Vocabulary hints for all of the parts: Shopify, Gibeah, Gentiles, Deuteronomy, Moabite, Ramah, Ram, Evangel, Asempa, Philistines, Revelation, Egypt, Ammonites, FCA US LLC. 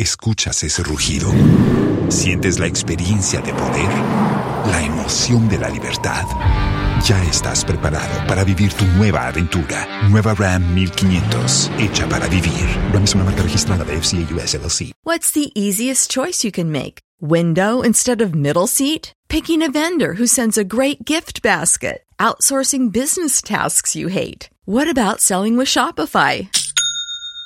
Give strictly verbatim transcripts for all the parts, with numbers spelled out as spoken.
Escuchas ese rugido. Sientes la experiencia de poder, la emoción de la libertad. Ya estás preparado para vivir tu nueva aventura. Nueva Ram fifteen hundred, hecha para vivir. Ram es una marca registrada de F C A U S L L C. What's the easiest choice you can make? Window instead of middle seat? Picking a vendor who sends a great gift basket? Outsourcing business tasks you hate? What about selling with Shopify?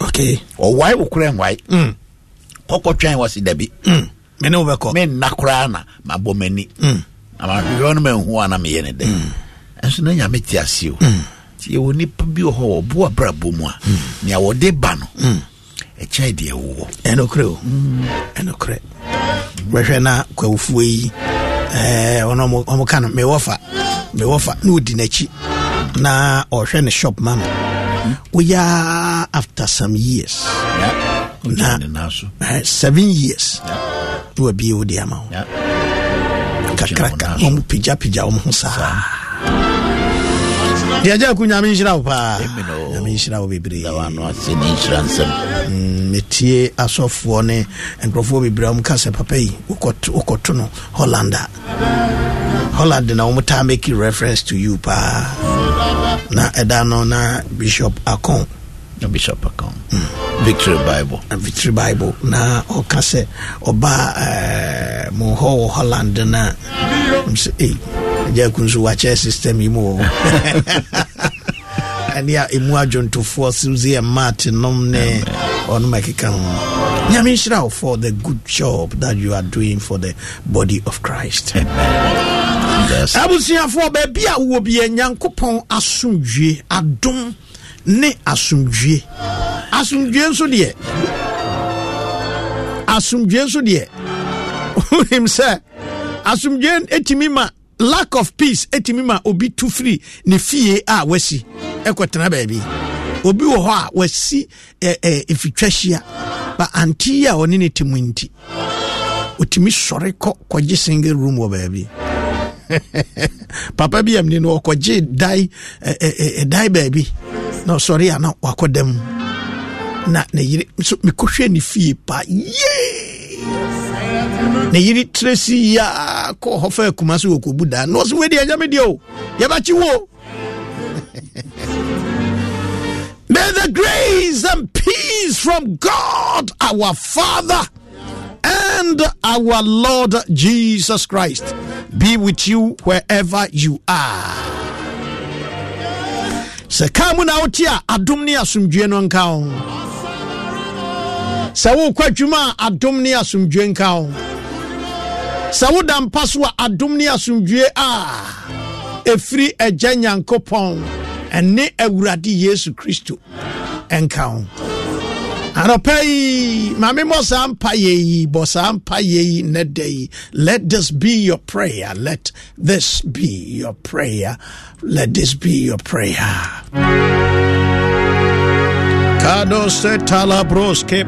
Okay. O why why? Coco train was in the bee. Men over men Nakrana, my bomeni. Hm. I'm a grown man who am any day. And so now I meet you. You will need to be a whole boa brabuma. Near what they ban. A child, dear war. And a crew. And a crap. Rashana, Kofui, eh, Omokan, me offer. Me offer, no dinechi. Na or Shen shop, mamma. We are after some years. Na uh, seven years to yeah. Be with the amount. Yeah. Kakraka, um, pija pija, um, sa. The Aja Kunyamishra, Yamishra will be insurance. Metier, Asof Warne, and Profobi Bram Casa Pape, Ukotuno, Hollanda. Holland, and Omota making reference to you, pa. Na Edano, na Bishop Akon. No Bishop Akon. Mm. Victory Bible. And Victory Bible. Na okase oba eh moho Holland na mse eh ya kunzu wache system imo. And ya imu ajon to force uzie Martin nomne on makika. Nyamishra for the good job that you are doing for the body of Christ. Abusia for baby a wo bi Nyankopon asomdwe adom ne asomdwe. Asumdwe so die. Asumdwe so die. Him say asumdwe etimima lack of peace etimima obi too free ne fie a wasi ekwetena baby. Obi wo ho a wasi eh eh ifitwahia ba anti ya oni ne timunti. Otimi sore ko kwaje single room wo baby. Papa bi am ni no kwaje die eh eh die baby. No sorry ana wakodem. Na ne yiri so me kohwe ne fie pa ye ne yiri tresi ya ko hofa kuma so ko buda no so we dia nyame dia o ya ba chi wo. May the grace and peace from God our Father and our Lord Jesus Christ be with you wherever you are. Se kamu na otia adom ne asomdwe no nka ho. Sawo kwadwuma adom ne asomdwe nka ho. Sawo dampaswa adom ne asomdwe a efri agya Nyankopon ene Awurade Yesu Kristo nka ho. Anopei mame mosa mpa yeyi bosa mpa yeyi nedei. Let this be your prayer. Let this be your prayer. Let this be your prayer. Hallelujah.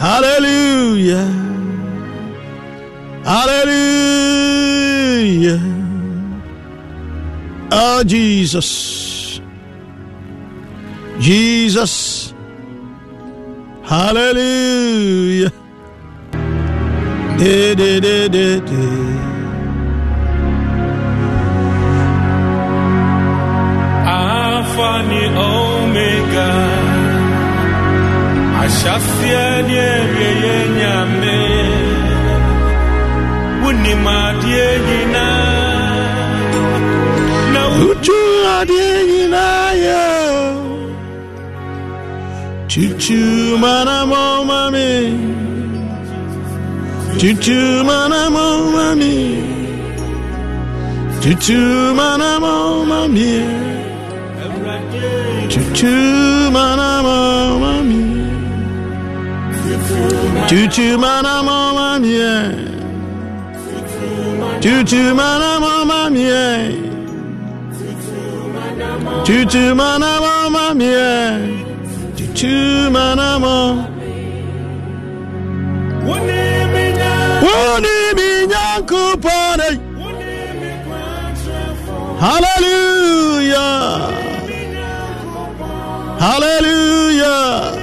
Hallelujah. Hallelujah. Ah, Jesus. Jesus. Hallelujah. De, de, de, de, de. Alpha and Omega, Ashafia Nyame, Unimadina, Nauchuadina, Chichu Manamo Mami, Chichu Manamo Mami, Chichu Manamo Mami. Tutu manamo mami, tutu manamo mami, tutu manamo mami, tutu manamo mami, tutu manamo. Woni minya, woni minya kupare. Hallelujah. Hallelujah.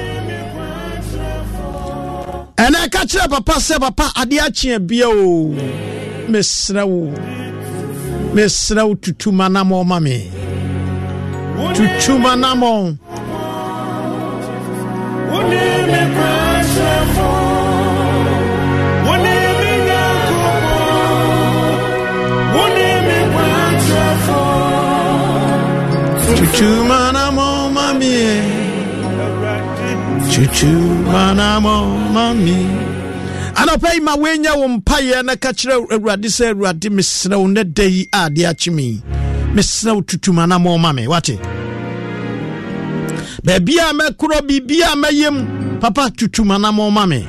And I catch up a pass up a pa adiachi bio Miss Row Miss Row to two manamo mami to two manamo. Chuchu manamo mami, chuchu manamo mami. Anapei mawenya wompaya na kachira uradi se uradi misina unedei adi achimi misina ututu manamo mami. Wati bebia me kuro bibia me yem papa chuchu manamo mami.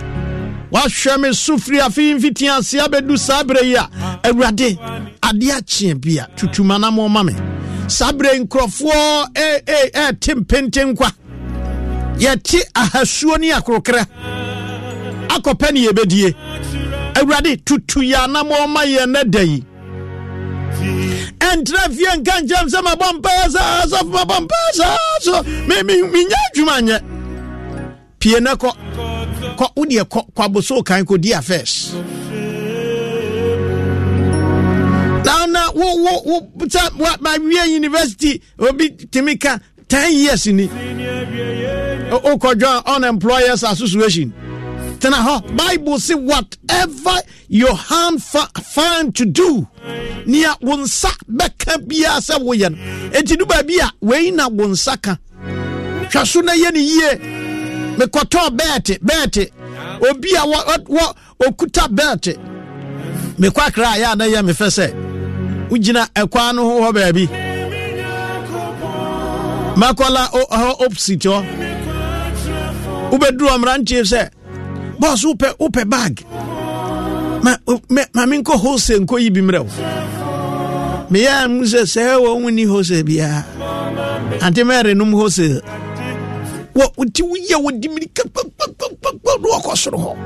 Washame sufri afi inviti ansi abedu sabre ya uradi adi achimi bia chuchu manamo mami. Sabre nkrofo eh eh eh timpenten kwa yeti ahasuo ni akrokra akopa ni ebedie awrade tutu ya na mo ma ye na dai entrevien kanjam sama bompaza asof bompaza so me me nya dwumanye pie na ko ko udie ko kwaboso kan ko dia first. Now, what what what my real university will be Timika ten years in it. Oh, Kojo Unemployers Association. Tanaha Bible say whatever your hand find to do, near wonsa beka biya sa woyan. Enti duba biya we na wonsa ka. Shasuna yeni ye me koto bete bete. Obiya what what okuta bete. Me kwa kra ya na ye me fese. Ujina ekwa no ho baby makola opposite o ubedru amranche se boss upe upe bag ma ma minko hose nko yibi mrew me ya muse se wo woni hose bia ante mere num hose wo uti wiye wodi mirika ro akosoro ho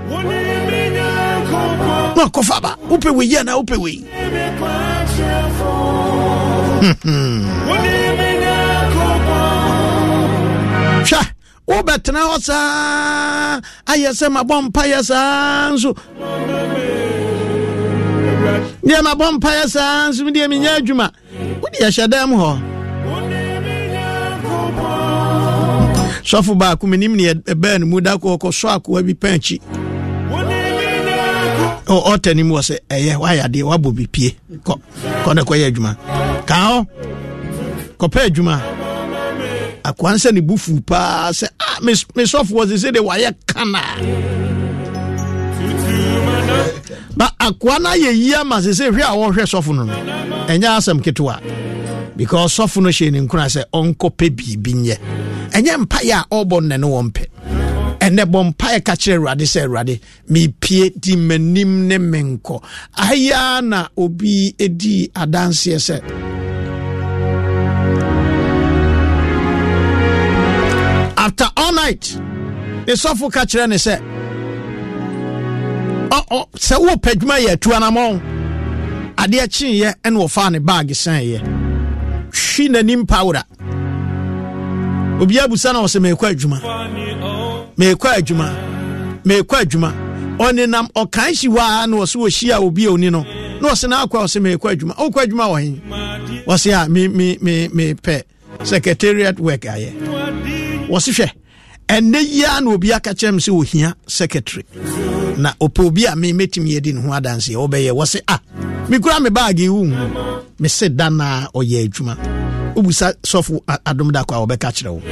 no kofaba upe wiye na upe wi. Sha, o betna osa. Ayese ma bompa yesa nzu. Ye ma bompa yesa nzu mi de mi nya adwuma. Wo de yeshadam ho. Sofu ba ku minim ne ben mu da ko ko so akwa bi panchi. O otani mu ose eye wayade wabobi pie ko ko ne ko ye adwuma ka o ko pa adwuma akwanse ne bufu pa se ah me soft was they say they waye kana ba akwana ye yia ma se se hwe a wo hwe soft no enya asem ketewa because soft no she ne nkura se onko pe bibi nye enya mpa ya obon ne ne wo mpe ene bompae ka kire urade se urade me pie di manim ne menko aya na obi edi adanse se after all night the sofu ka kire ne se oh oh se wo padwuma ye tu anamon ade a kire ye ene wo fa ne bag san ye hwi nanim powder obi abusa na ose mekwa adwuma mekwa adwuma mekwa adwuma oni nam okan hwa na ose wo hia obi oni no na ose na akwa ose mekwa adwuma o kwa adwuma wo hin ose a me me me me pe secretariat work aye ose hwe enne ya na obi aka kyem se ohia secretary na opobi a me metimi edi ne ho adanse obeye wose ah me kura me bag ewu me se dana oye adwuma obusa sofu adomda kwa obeka kire wo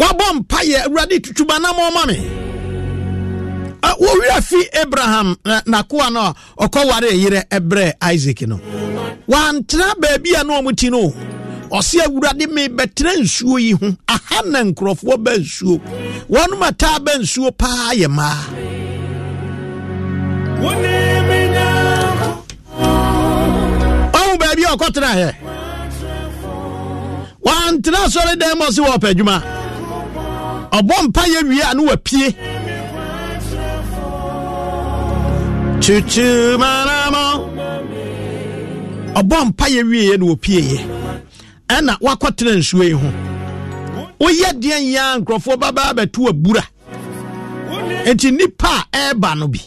wa bom pa ye awrade tutuba na mo mame a wo wira fi Abraham na kwa na okoware yire ebre Isaac no wa ntra ba bia na omuti no Osi awurade me betra nsuo yi ho aha na nkrofo ba nsuo wonu mata ba nsuo pa ye ma oh baby okotra he wan tra sori dem osi wo pa djuma obom pa ye wi anu wa pie chuchu manamo obom pa ye wi ye no pie ye ana wakwatena nsuo yi ho oyɛ deɛ ya nkrɔfo baba abɛto abura enti nipa ɛba no bi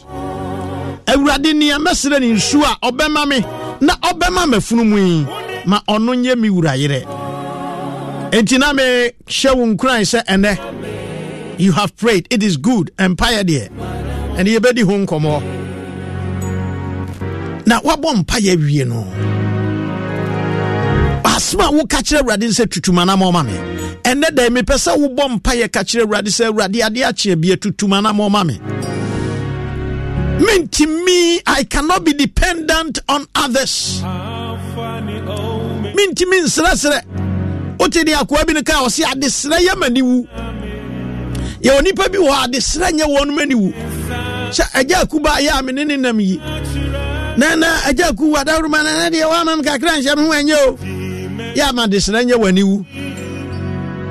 awurade ne amɛsrɛ ne nsuo a ɔbɛma me na ɔbɛma mafunu mu yi ma ɔno nyɛ mi wura yere enti na me hyewu nkran sɛ ɛnɛ you have prayed it is good empire there and you bedi ho nkɔmɔ na wabɔ mpaeɛ wie no asma wo ka kire awrade se tutuma na mo ma me ene da me pesa wo bom pa ye ka kire awrade se awrade ade a kire bia tutuma na mo ma me mean to me I cannot be dependent on others mean to me nsresre otedi akwa bi ne ka o se ade sre ye maniwu ye onipa bi wo ade sre nye wo no maniwu sha aja akuba ya me ne nam yi na na aja akuwa da ruma na na de wa man ka kran sha me ho enye o ya ma desrenye waniwu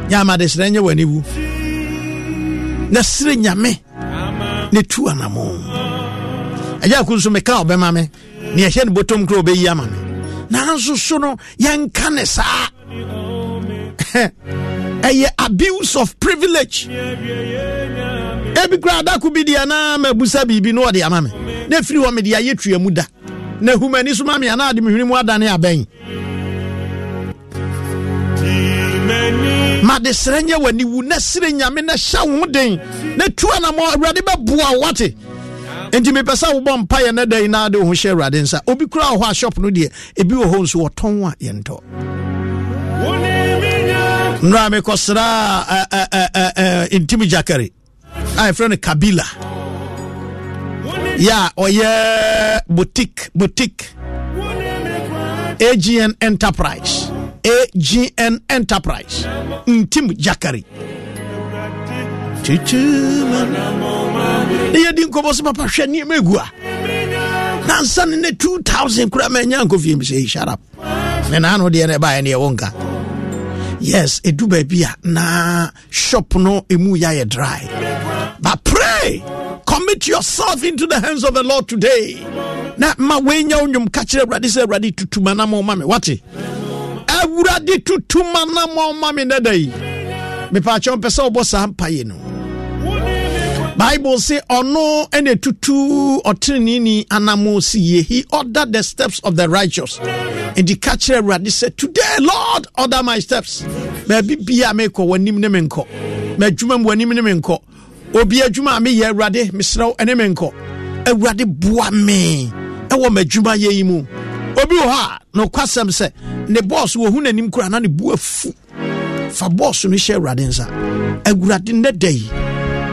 ya ma desrenye waniwu na srenya me ne tu anamo aja kunso me ka obema me ne ye hye ne botom kro obeyi ama me na nsusu no yanka ne sa eye abuse of privilege ebi kra da ku bi dia na mabusa bibi no de ama me na firi wo me dia yetua mu da na humani so ma me na ade me hwini mu adane aben ma de srenye wani wu na srenya me na sha wo den na tua na mo awrade be boa wate enti me pesa wo bom pa ye na den na de ho she awrade nsa obi kura ho a shop no de ebi wo ho nso wo ton a ye nto nra me kosra intimi jakare ai friend Kabila ya oye boutique boutique A G N Enterprise A G N Enterprise Ntim Jakari Chichi Manamomami Iye di nko bosi papa shani megua Nansani ne two thousand kura menyanko fi mse isharap Nena ano diye ne bae niye wonka Yes, edu bebia na shop no emu ya ye dry But pray, commit yourself into the hands of the Lord today Na ma wenya unyum kachire radise raditu tumanamomami Wati awurade tutuma na mo mame nadai me pa chom pesa obosa mpaye no Bible say ono ene tutu otini ni anamosi ye he ordered the steps of the righteous and the catcher awurade said today Lord order my steps me bibia me ko wanim ne me nko me adwuma mu wanim ne me nko obi adwuma me ye awurade mesrɛw ene me nko awurade boa me ewo me adwuma ye yi mu obi wo ha no kwasem se ne boss wo hu nanim kura na ne bua fu fa boss no hye awrade nsa awrade ne dai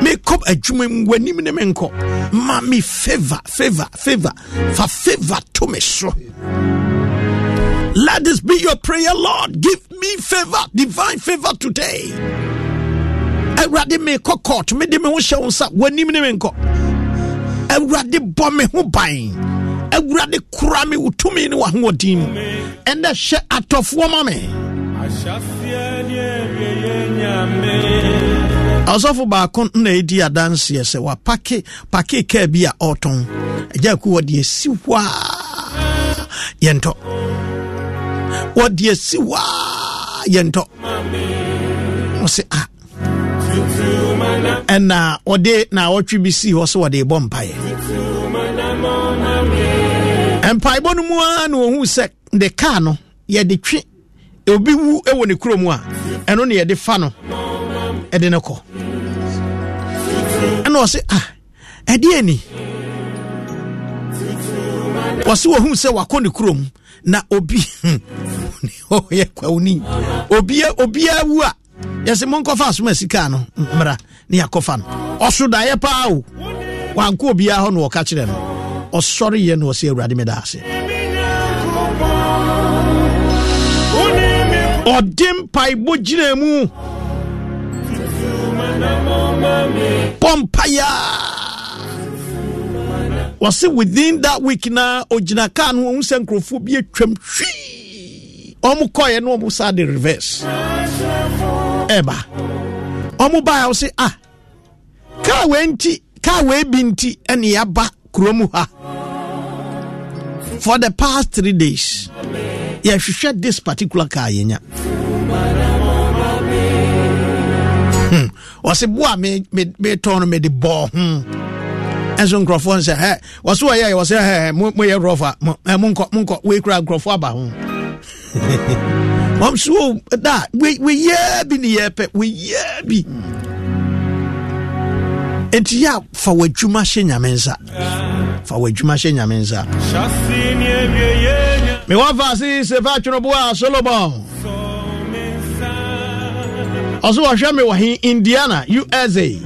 make up adwuma mwanim ne menko ma me favor favor favor fa favor to me so let this be your prayer Lord give me favor divine favor today awrade me court me de me ho hye nsa wanim ne menko awrade bo me ho ban awurade kura me wutumi ne wahodin and that she atofo mame ashafia ne nyame asofo ba kon na edi adanse ese wa pake pake ka bia oton eja ku wodi esiwa yento What do you see? Why you talk? Say ah. And now, what they now what you be see also what they bomb pie. And pie bonu mua no who said the car no yeah the tree. It will be who ewo ne kuro mu a. And only the fan no. E de ne ko. And I say ah. E de ni. Wasi wo hu se wako ne kuro mu na obi. Oh yeah kwa oni. Obi obi awu a. Yes, monko fast mesicano, mra, near coffin. Or should I a pow? One could be a hon or catch them. Or sorry, yen was here radimedasi. Or dim pie bojilemu Pompaya was within that week now, Ojina can who sent crophobia trim tree. Omukoy and Omusa the reverse. Eba omo ba o se ah ka we nti ka we bi nti ene ya ba kromu ha for the past three days yeah she shared this particular car yenya hmm o se bua me me, me turn me the ball hmm enzo nkrofo se he o se o ye o se he mo ye rofa mo nko mo nko we kura nkrofo aba ho I'm so that we we yeah be the we yeah be and yeah for we juma shenya mensa for we juma shenya mensa me wa fasi se fa chuno bua Solomon also wa shame wa in Indiana U S A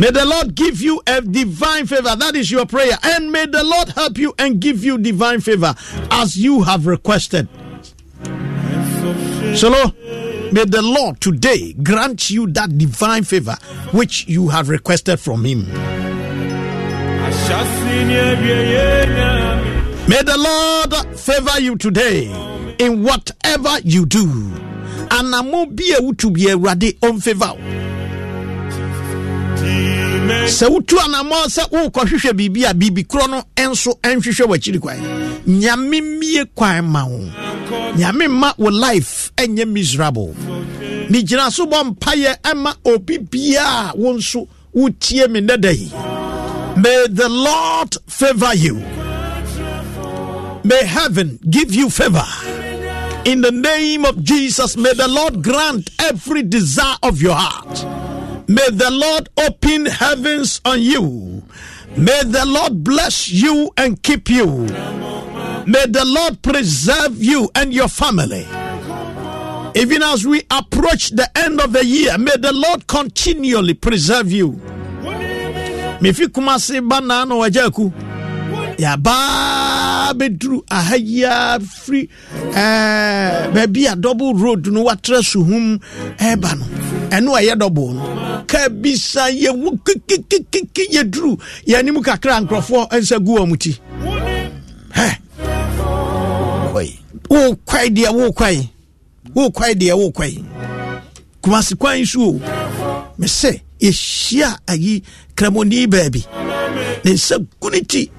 May the Lord give you a divine favor. That is your prayer. And may the Lord help you and give you divine favor as you have requested. So, Lord, may the Lord today grant you that divine favor which you have requested from Him. May the Lord favor you today in whatever you do. And I won't be able to be a ready on favor. Se utu anamo se ukohwehwe bibi a bibi kro no enso enhwehwe wachiri kwai nyame mie kwai ma wo nyame ma wo life enye miserable ni jina so bom paye ema obibia wo nso utie me nedai. May the Lord favor you. May heaven give you favor in the name of Jesus. May the Lord grant every desire of your heart. May the Lord open heavens on you. May the Lord bless you and keep you. May the Lord preserve you and your family. Even as we approach the end of the year, may the Lord continually preserve you. Mifikumase banana wajaku. Ya ba bedru ahaya free eh baby a double road no watresu hum eba no eno aye double no ka bisa ye wukikikiki ye dru ye ni mu kakra nkrofo ensagu omuti he oi wo kwai dia wo kwai wo kwai dia wo kwai kumasi kwan su me se ye hia ayi kramoni baby ne se kuniti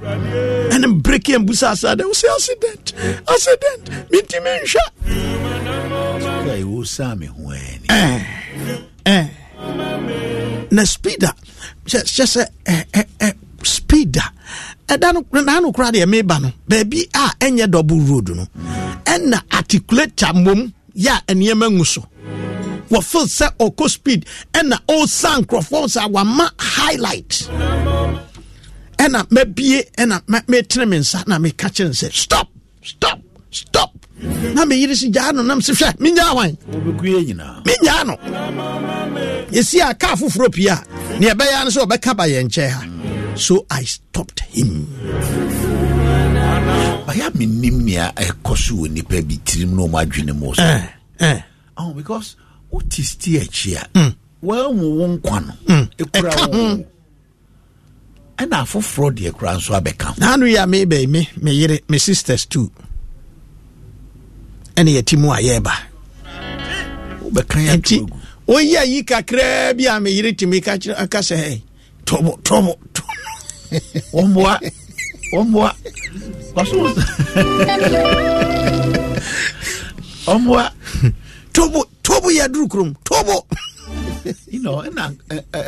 and break him busasa there was accident accident mitimensha kai usame hwani eh eh na speeder just just a speeder edanu nanu kra de me ba no baby a enye double road no and articulate mum ya enema nguso wa full set oko speed and na old san crofons awama highlight Ena me bie ena me tremensa na me catch and say stop stop stop na me yiri si jano na me se hwe me nya wan obekuye nyina me nya no yesi aka foforo pia na e be ya no so be ka ba ye nche ha so I stopped him ba ya me nim nia e koso oni pa bi tirim no ma dwene mo so eh eh oh because what is tie chia well mo won kwa no e kura won and I for fraud the crown so I become. Now we are me baby, me, me, my sisters too. And yet, Timu Ayeba. Oh, yeah, you can crab, yeah, me, you to make a case. Hey, trouble, trouble, trouble. One more. Omwa. Omwa. Tobo. Tobo yadru krum. Tobo. You know, and a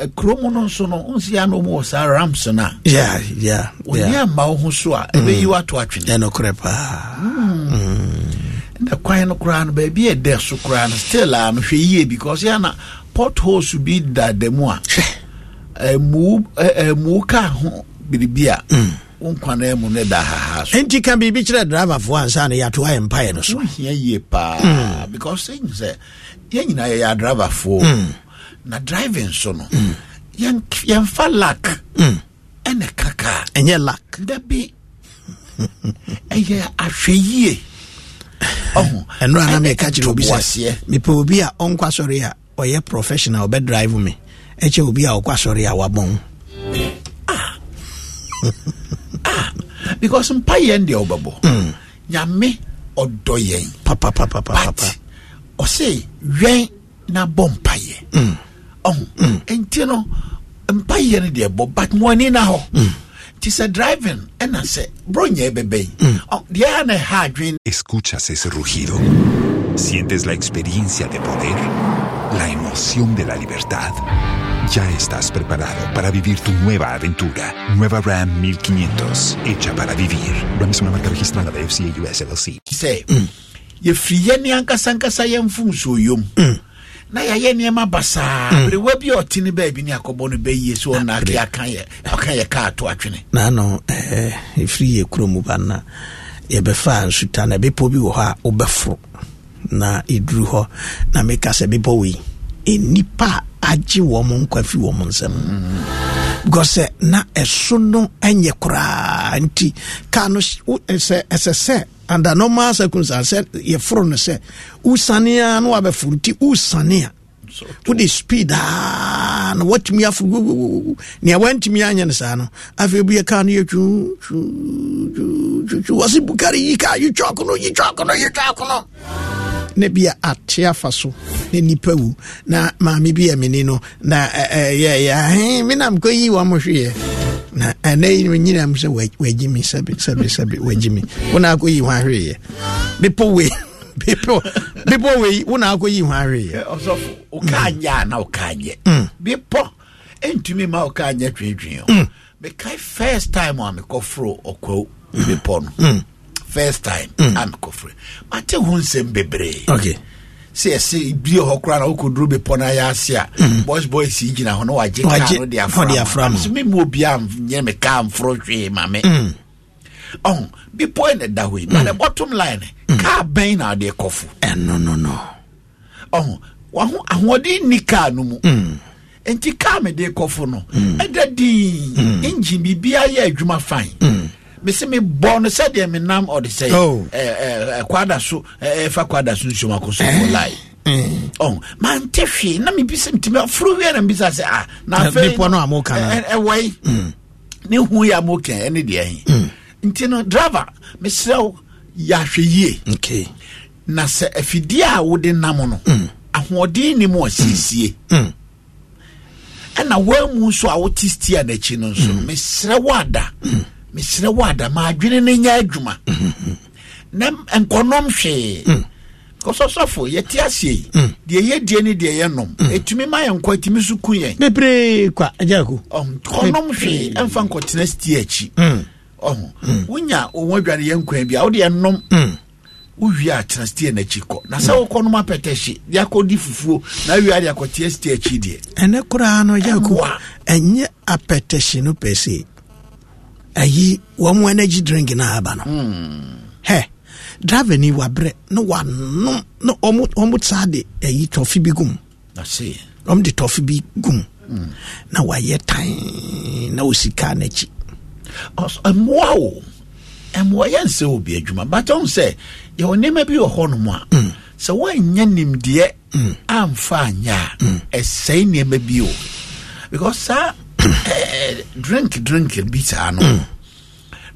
chromonon sono, Unsiano Mosa Ramsona. Yeah, yeah. We are Mahusua, and you are to watching. Then a crepa. And the quino crown baby a death so crown still am she because yana pothole should be that the moa. A move a mooka be beer. And you can be bitch that driver for one son, you are to empire. So, yeah, pa, because things are a driver for na driving sono. Young, young for luck and a caca and your luck. That be a year after ye. Oh, and run a catch to be here. Me will be a on Quasoria or your professional bed drive me. It will be our Quasoria wabon. Ah. Because some pie and the obabo. Yame or doyen. Papa, papa, papa. Or say, rain na bomb pie. Oh, and you know, and pie any dear bob, but money now. Tis a driving, and I say, broñe bebé. Oh, Diana Hadrin. Escuchas ese rugido. Sientes la experiencia de poder, la emoción de la libertad. Ya estás preparado para vivir tu nueva aventura. Nueva Ram fifteen hundred, hecha para vivir. Ram es una marca registrada de F C A U S L L C. Say, you free any ankasankasa yam funsoyum. Na ya ye niema basa. Bre webi otini baby ni akobonu beye so na kia kanye. Akanye ka ato atwene. Na no eh ifri ye kromu bana. Ye befa nsuta na bepo bi wo ha obefro. Na idru ho na meka se bepo we. Enipa aji wo mo nkwafi wo mo nsem. Because eh, na eso no enye kura nti ka no ese ese se under normal circumstances ye fro no se usania no abefo nti usania to the speed ah no what me afu ne went me anya no sa no afi bi ka no yetu tu wasi bukari ka you chok no you chok no you chok no ne bia atia faso ne nipa wu na maami bia meni no na yeah yeah me nam ko yi wa mo hwe na anei nyina mse wagi mi sabi sabi sabi wagi mi wona ko yi hwa hwe people we people people we wona ko yi hwa hwe osofo okanya na okanye people entumi ma okanye twedwen me kai first time am ko fro okwo people no first time am ko fro ma te hunsem bebre okay say say bi ho kra na okodru be pona ya sia boys boys si gina ho na waje ka no dia for dia from me mo bia nye me ka am fro hwe mame oh be point that way but the bottom line ka ben na de kofu no no no oh wa ho ahodi ni ka no mu enti ka me de kofu no e da di engine bi bia ya adwuma fine me se me born said me nam or the say eh eh kwada so eh fa kwada so nso makoso for life oh man tefi na me bi se ntimi afro wi na bi say ah na fe people no amoka na eh wai ne hu ya amoka ene de eh ntino driver me srew ya hwe ye okay na se afidi a wode nam no ahoden ni mo asisie and na wamu so a wotistia na chi no so me srew ada Mister Wada, my dream in Yaduma. Nem and Conomshe. Cosofo, yet Yassi. Dear Jenny, dear Yanum. It to me, my uncle Timisukuye. Nepre, Jago. Um, Conomshe, and Fancotinus Tiachi. Oh, Winya, or one grand young quaint, the Audianum. We are Transtia Nechico. Nassau Conoma Peteshi, Yako Difu, now you are Yakotias Tiachi, dear. And a Corano Yakua, and yet a petition Pesi. Ayi one energy drink na abano. Mm. He drive ni wabre no one no no omut omut sade ayi toffee bigum. I see. Om the toffee bigum. Mm. Na wa ye time na usika na chi. Os amwao. Amwayan se obi adwuma but on say your name be your honum a. Mm. So wan nyanim de mm. amfa anya mm. esai ne ma bi o. Because sir eh, drink, drink, and bitter. Mm.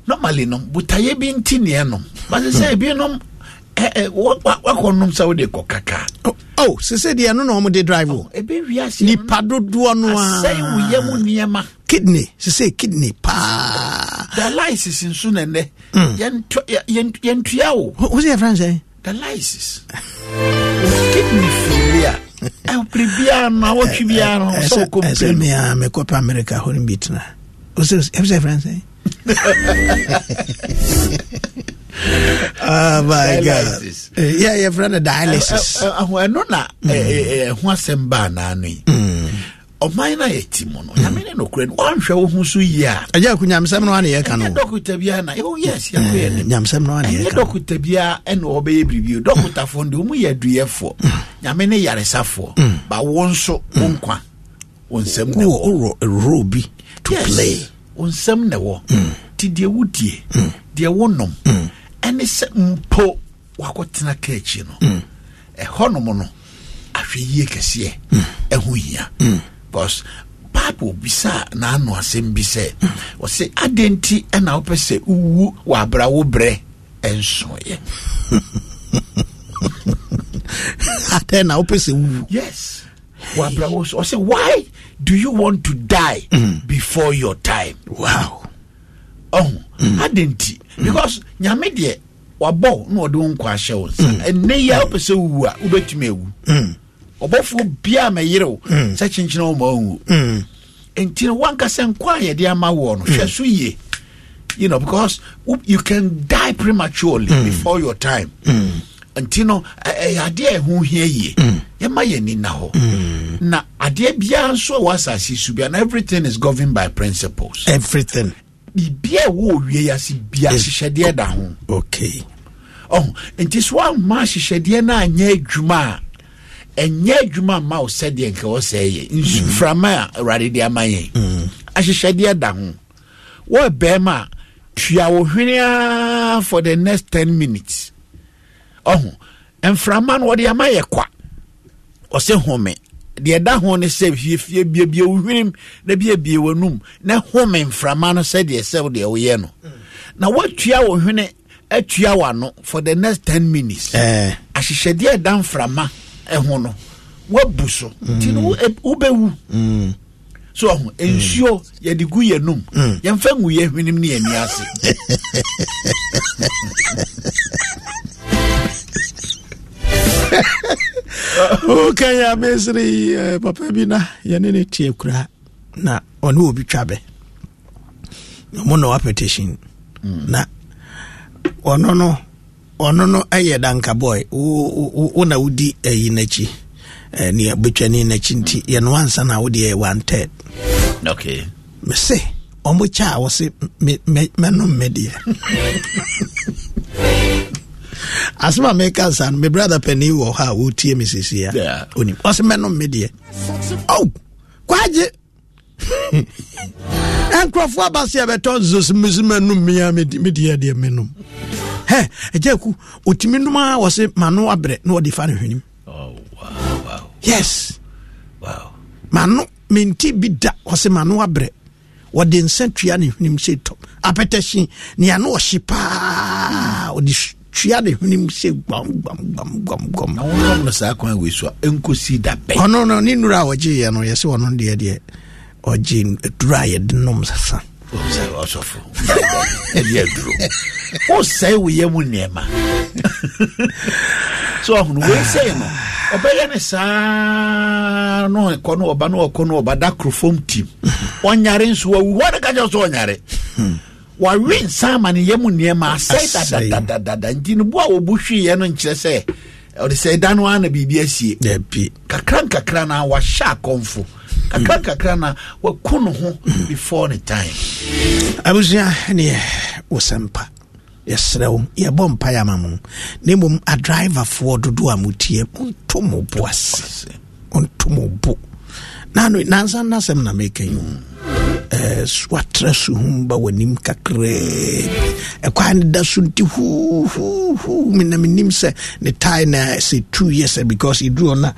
Normally, no, but I be in Tinianum. But I say, Bienum, eh, what on them Saudi Coca. Oh, she said, the anonymous they drive. A baby, yes, ni padro duano. Say, we yamu niama. Kidney, she say, kidney, pa. The license in Sunende. Yentuao. What was your friend say? The license. Kidney failure. El Pribiano, what Pribiano, so good. I said, me, I'm a Copa America, holding beaten. What was your friend say? Oh my dialysis. God! Yeah, your friend a dialysis. I know na. Asempa na ni. O mine na etimono. I mean no credit. One show who so yeah. Aja kunyamsem no ane yeka no. Doctor bia na. Oh yes, ya be. Nyamsem no ane yeka. Doctor bia e no obey review. Doctor fo ndo mu yaduyefo. Nyame ne yaresafo. Ba won so wonkwa. Onsem ne wo role bi to play. Onsem ne wo. Ti de wudie. De wonom. Any mpo wakotena kechi no mm. eh hono mo no ahwe yie kese mm. ehu hia mm. because papo bisa na anu asem bi se mm. o se adenti e na opese uwu wa abra wo bre enso ye atena opese uwu yes wa abra wo o se why do you want to die mm. before your time? Wow. Oh, mm. adenti because nyamedie wabo no ode nkwa hyews enne ya opese wuwa ubetime wu obofo bia me yero se chinchina o ma wu enti no wanka se nkwa ye de ama wo no hwesu ye, you know, because you can die prematurely mm. before your time enti no ade ehu hia ye ye ma ye ni na ho na ade bia nso wasasi subia na everything is governed by principles, everything. Okay. Oh, and this one man she said, "Dear, na nye juma, and nye juma ma said the enko say from my already dear my. As she said, dear down. What bema? She are for the next ten minutes. Oh, and from man what dear my kwa? Or say home. The other one is safe if you be a woman, the be a be a woman. Now, home from man said, yes, so they are no. Now, what you are winning at you are no for the next ten minutes. As she said, dear, down from ma, a hono. What busso? Ube. So, ensure ye the guye num. Yan fang we have him near me. Okay, I'm basically Papa Bina, Yanini Tiakra. Na on who be trabe. Mono appetition. Na or no, no, or no, no, aye, danka boy. Oh, una woody a inachi near Butchani Nachinti, and one son, I would hear one third. Okay. Missy, on which I was a man of media. As my makers and my brother Penny or her who tear Missus here. Yeah. Was a man on media. Oh, quiet. And Croft Wabasia Beton's Muslim media, dear menum. Hey, a Jaku, Utiminuma was a manu abre, no defining him. Oh, wow, wow. Yes. Wow. Manu minty bida was a manu abre. What the incentriani him said top. Apetition, Niano shipa or this. She had him say, Bum, bum, bum, bum, bum. I want to say, I can't see that. Oh, no, no, Ninra or Jay, and yes, one on the idea or Jim dried noms. Oh, say we are one name. So I'm going to say, Obeyanesa, no, a corner or Bano or corner or Badakru foam team. One yarns were what a gajos on yare. Warin Sam and Yemunia said that that that that Dinboa or Bushy and Chese or the Sedanuana B B S. Kakranka Krana was shark on foot. Kakranka Krana were Kuno before the time. I was here near Asempa. Yes, your bomb Payamamu. Name a driver for to do a mutier on Tomo Boas on Tomo Bo. Nano Nansan Nasemna making you. Uh, Swatras humba wenim kakre a kind da sunti who who who minaminim se ne tie na say two years because he drew on a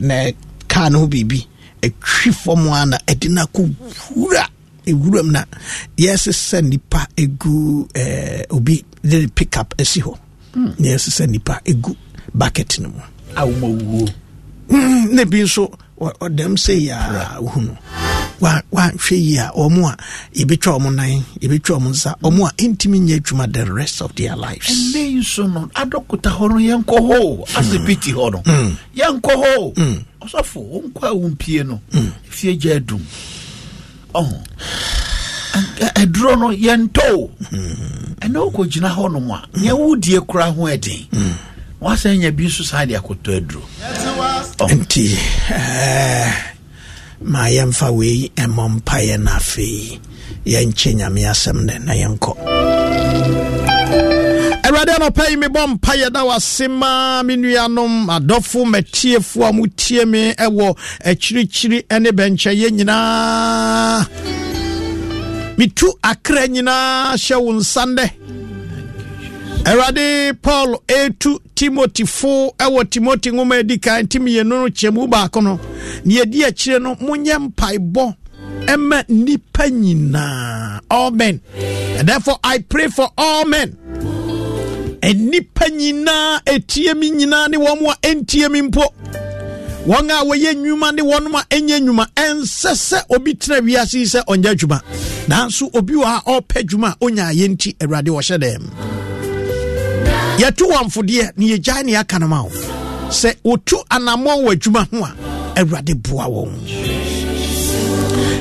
ne cano baby a tree from one a dinner kura a room na yes send pa a goo uh obi then pick up a siho yes send pa a goo bucket no more a woman ne being so or them say ya wa wa hweyia omo a ebetwa omo nan ebetwa omo nsa omo a entimi nya adwuma the rest of their lives and may you so not adokota horo yenko ho as a pity horo yenko ho osofo onkwa wompie no fie gya adum oh a draw no yento and no ko gina ho no mo a nya wudie kura ho edin wa san nya bi so side akoto adro enti eh my am far way and mompire na fee. Yan chenya me asem den na yanko. Erade no pay me bompire da wasema me nuanom adofo metiefo amutie me ewo echirichiri ene benche ye nyina. Me tu akra nyina hyew Sunday. Erade Paul A two Timothy four ewo Timothy ngoma edika ntimi yenu chemu ba kono ni edi akire no munyam paibo emma nipa nyina all men and therefore I pray for all men and nipa nyina etie mi nyina ne womwa entie mi mpo wonga weye nyuma ne wonma enye nyuma ensese obi tena wiase se onja djuma nanso obi wa opa djuma onya yenti erade wo hyedem yetu wamfo de ne yegya ne aka namao se otu anamon wadwuma ho a ewrade boa won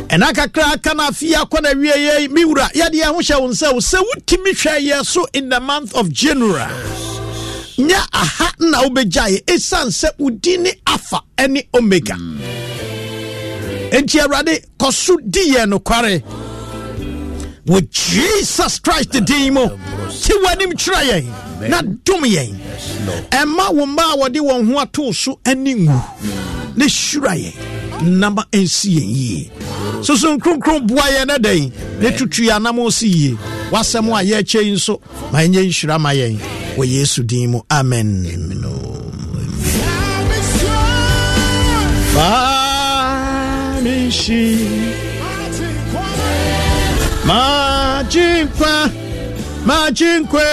enaka kra kana fia kona wieye miura yade ye ho hye won se se wutimi hwe ye so in the month of January nya aha na obegyae esan se udini afa ene omega enti ewrade kosu die no kware with Jesus Christ the demon ti wanim chiraye na dumiye emma wo ma wode won ho ato so ani ngu ne shuraye namba ensie ye so so nkronkron boaye na den ne tutuya na mo siye wasem a ye cheyin so ma enye nshura ma yen wo Yesu din mu amen amen Majinkwa, majinkwe,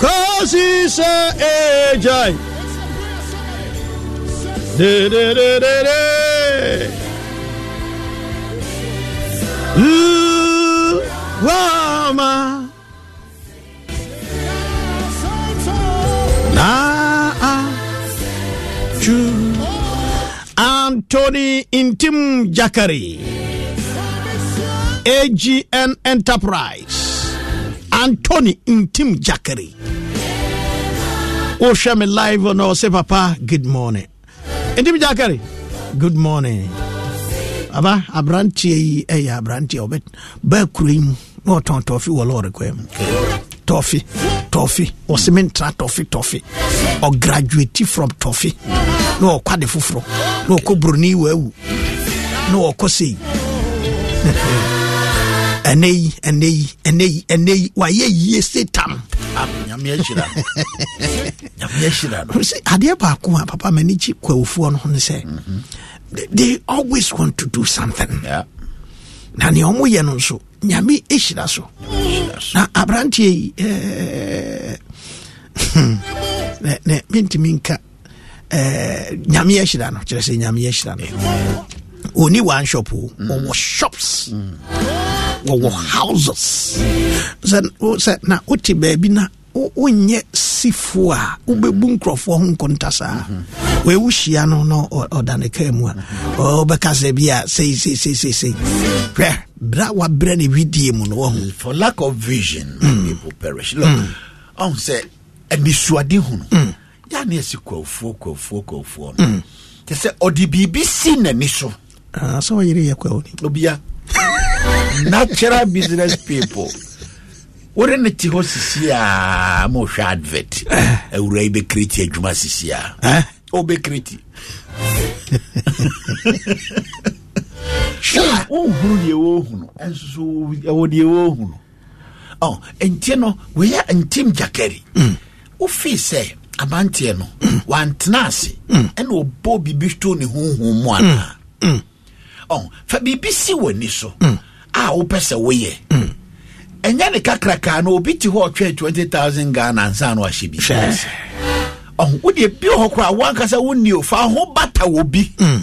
kosi sa ejai, de de de de de, uwama, na a ju. Anthony Intim Jakari A G N Enterprise Anthony Intim Jakari Osha me live on say papa good morning Intim Jakari good morning Aba abrantie eh abrantie obet ba kurim no ton tofi wo lore kwem tofi tofi o cement tofi tofi o graduate from tofi no kwade fufuro no ko bruni wewu no ko sei enei enei enei enei wa ye ye setam nyame ashira nyame ashira no see ade ba ko papa mani chi kwawufuo no ne say they always want to do something yeah na ni omo ye no so nyame ashira so na abrantie eh ne ne mintiminka eh nyame yeshira no kire se nyame yeshira no oni one shop o wo shops wo houses then o said na oti baby na onye sifo a obebu nkrofo ho nkontasa we wuhia no no odaneka mu a obeka se bia sei sei sei sei bra wa bra ne widie mu no for lack of vision people perish look on say and suade hu ya na esikwa ofo ofo ofo ofo no te se odi bibi si na ni so ah so yire yakwa oni obia natural business people wore na ti ho sisia mo hwa advert e wure be create adwuma sisia eh obe create sha o huru ye wo hunu enso wo die wo hunu oh entie no we ya ntim jakari ofi se abantie no wantenase ene obo bibisto ne honhom mu ana oh fa bibisi wani so a wo pese wo ye enya ne kakraka na obi ti ho twenty thousand Ghana san wa hye bi Oh, would you be a one casa window for a whole batter will be? Nafi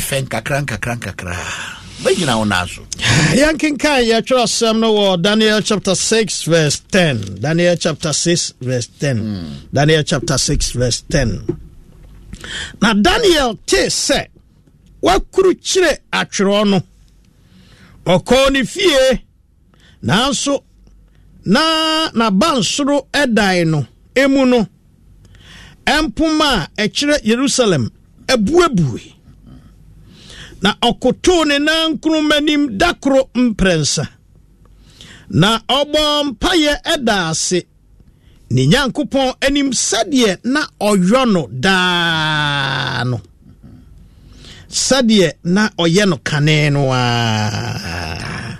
Fenka cranka cranka cranka. Yankin Kaya, trust some no Daniel chapter six, verse ten. Daniel chapter six, verse ten. Mm. Daniel chapter six, verse ten. Now, Daniel T said, what could chile at Chirono? Or Connie Fie? Now, so na na Bansuru Edino, Emuno, Empuma, a chile Jerusalem, a buebui. Na okotone na nkrumanim dakro mprensa na obom paye edase ni nyankopon enim sadie na oyono da no sadie na oyeno kaneno a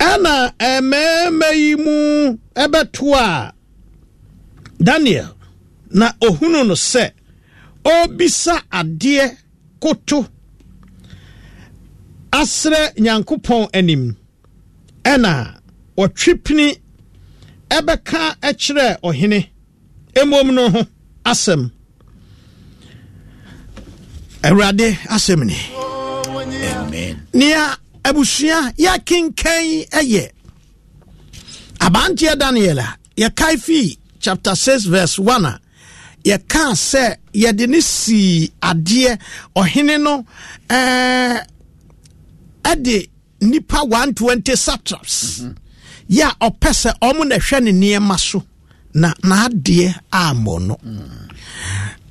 ana ememeyimu ebetoa Daniel na ohunu no se obisa ade koto asre nyankopon enim ena otwipni ebeka echre ohene emom no ho asem erade asem ni amen nia abusua ya kinkan eye abantia Daniela ya kaifi chapter six verse one ya kan se ya denisi ade ohene no eh Ade nipa one twenty satraps. Mm-hmm. Ya opese omu na hwene niema so na na ade amono. Mm-hmm.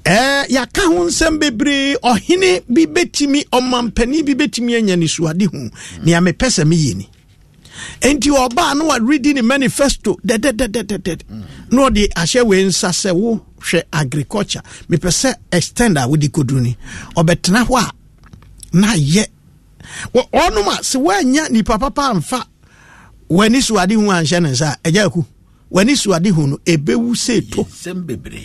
Eh ya ka ho nsem bebre ohene bi betimi omampani bi betimi anya ni suade hu. Mm-hmm. Ni amepese me yini. Enti oba no wa reading the manifesto de de de de de. Mm-hmm. No de ahye we nsa se wo hwe agriculture. Mepese extender wo di koduni. Obetena ho a na ye wo onuma se wanya ni papa pa mfa wani suade hu anhye ne sa ejaku wani suade hu no ebewu seto sembebre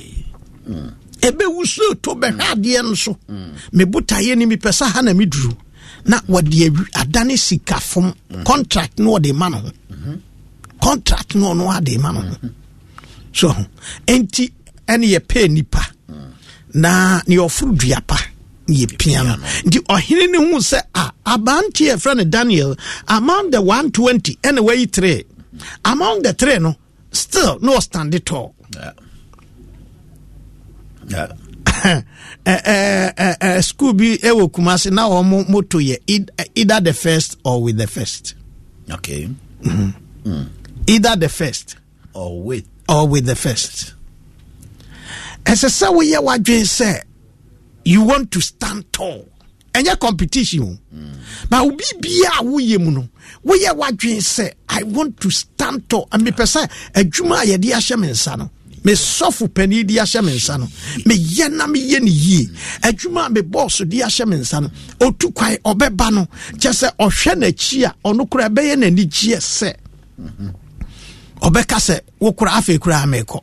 mm. ebewu seto be hade nso mm. me butaye ni mipesa ha na midru na wode adane sika fom mm. contract no wode ma no mm-hmm. contract no no wode ma no mm-hmm. so enti ene ye pay nipa mm. na ni ofru duapa ye piano ndi ohene ne hu se a abanti e friend Daniel among the one twenty anyway three among the three no still no stand at all yeah yeah eh eh eh school bi e wo Kumasi na wo moto ye either the first or with the first okay mm-hmm. mm. either the first or with or with the first as I say we ye wadwen say you want to stand tall. And your competition. But we be a woman. We are what you say. I want to stand tall. And me person, a juma ye di ashamen sano. Me sofu penny di ashamen sano. Me yena me yen ye. A juma me boss di ashamen sano. O tu kwai obe bano. Just o shene chia. O no kura be yen ni chia se. Obe kase. O kura afe kura ameko.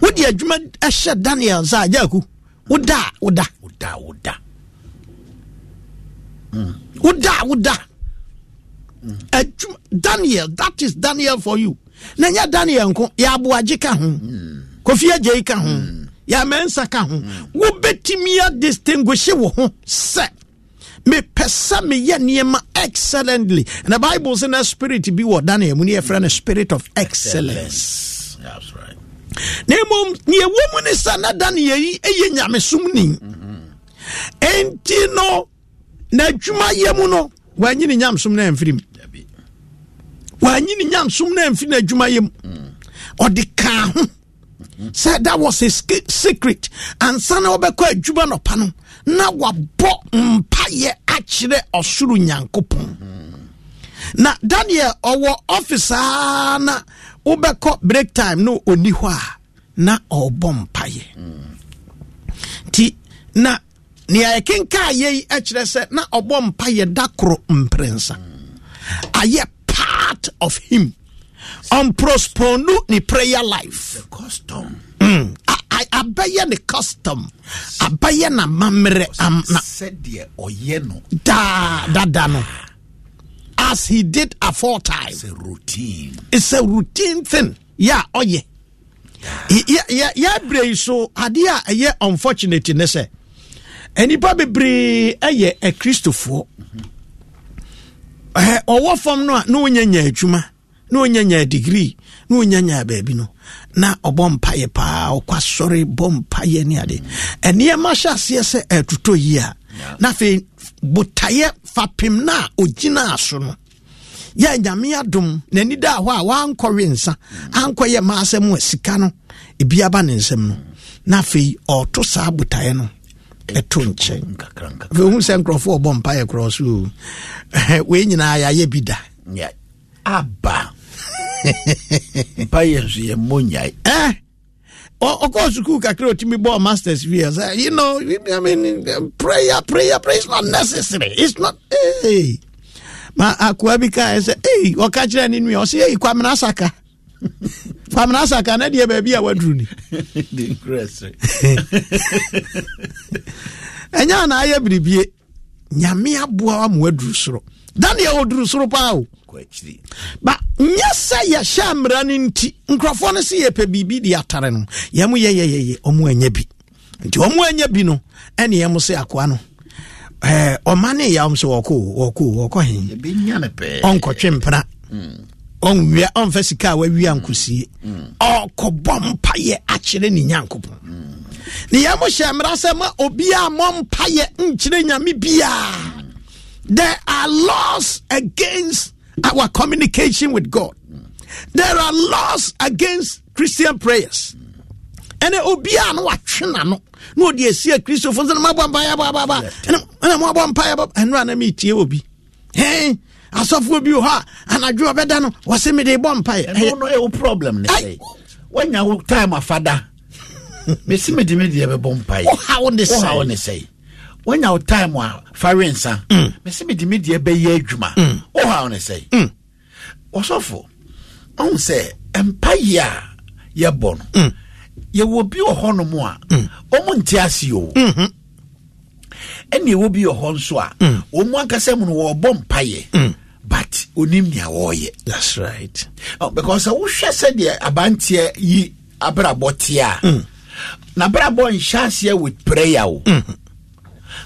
What the juma asha Daniel za yaku. Uda, uda. Uda, uda. Mm. Uda, uda. Mm. Uh, Daniel, that is Daniel for you. Nanya Daniel nko ya abuaje ka ho. Kofia je ka ho. Ya mensa ka ho. Wo betimi ya distinguish wo ho. Se me pesa me ye niema excellently. And the Bible says that spirit be what Daniel mu ne friend a spirit of excellence. excellence. That's right. Nemo ni woman is another Daniel e ye nyame sumni. Enti no na dwuma yemu no wanyi ni nyam sum na mfirim wanyi ni nyam sum na mfi na dwuma yemu odi ka ho said that was his secret and sana obekwa adwuma no pa no na wabo mpa ye akire osuru nyankopon na Daniel owo officer na obekọ break time no oni hwa na obom paye ti na ni akenka ye akire se na obom paye dakro mprensa aye part of him on postpone ni prayer life custom mm. I abaye the custom abaye na mamre am na said there oyeno da da da no as he did aforetime. It's a routine. It's a routine thing. Yeah, oh yeah. yeah, yeah, yeah, so adia yeah, unfortunate in this. And you probably be a Christopher or what from no, no, no, chuma, no, no, degree, no, no, baby, no, na a bomb pie pa or quite sorry bomb pie near the and near Masha, yes, a two year, nothing but tire fapim na, ujina sono. Ya nyame adom na nida ho a wankɔwe nsa ankɔye maasɛm asika no ebiaba ne nsɛm no na afei ɔto saa botae no ɛto nkyɛn kakranka wo sɛ nkrɔfo ɔbɔ mpae cross wo we nyina ya ye bida aba mpae so ye monyai eh o okosuku kakra otimi bɔ masters years you know I mean prayer prayer prayer is not necessary it's not hey ma akwabika ese eh okachira ni nwi o se eh kwamna saka kwamna saka na die ba bia wadru ni the grace enya na aye bribie nyame aboa ma wadru soro daniel odru soro pa o kwachiri ba nyesa ya shamra ni nti nkrofo no se ye pe bibi di atare no ye mu ye ye ye omo anya bi nti omo anya bi no ene ye mu se akwa no eh omane ya omso woko woko woko hin be nya ne pe onko twempra mm onwia onfa sika wa wi ankosie onko bompa ye akire ni nyankopo mm ni ya mo shemra sema obi a mompa ye nkire nyame bia there are laws against our communication with God there are laws against Christian prayers and obi a no atwena no no de asia Christopher nso ma bompa ya ba ba ba na ma bompa ya ba enra na mi tie obi eh asofo obi ha anadwo obeda no wase me de bompa ya no no problem ne say when ya time afada me si me de me de bompa ya how on the sound ne say when ya time wa farensa me si me de me de be ye adwuma oh how ne say asofo on say empire ya bon ye will be a hono moa, omuntiasio, and you will be a honsoa, omuancasemun or bomb pie, but unimia woye. That's right. Oh, because I wish I said ye abantia ye abrabotia. Mm. Nabrabon chasia with prayer. Mm.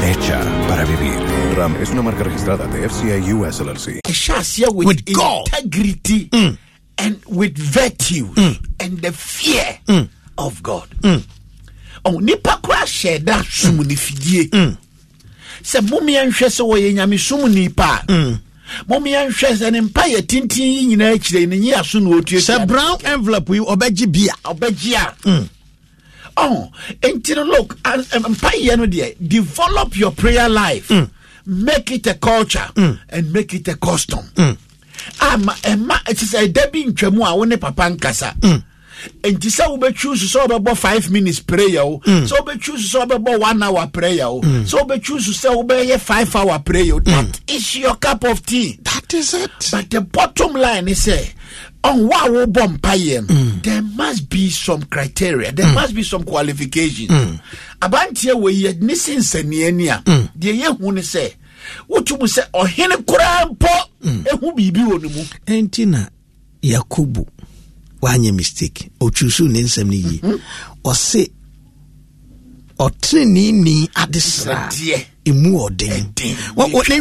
Hecha para vivir. Ram es una marca registrada de F C A U S L L C. With, with integrity mm. and with virtues mm. and the fear mm. of God. Mm. Oh, nipa kwa sheda sumu ni fidye. Mm. Se mumi anshese woye nyami sumu nipa. Mm. Mumi anshese nimpa ye tinti yina echile ni ya sunu otu. Se brown envelope yu obeji bia. Obeji ya. Mm. Oh, entino look, mpa ye no diye, develop your prayer life. Mm. Make it a culture. Mm. And make it a custom. Mm. Ama, ema, etisa edebi nchemua wone papa nkasa. Mm. And this I will choose so about five minutes prayer. Mm. So be choose so about one hour prayer. Mm. So be choose so about five hour prayer. Mm. That is your cup of tea. That is it. But the bottom line is say, on what we bomb mm. there must be some criteria. There mm. must be some qualifications. Abantia we yet nisin senienia. The ye who say, what you say or hene kurampo and who be bionimu. Entina Yakubu. Wanye mistake o chusu ne nsem ne yi o se o treni ni adesra emu oden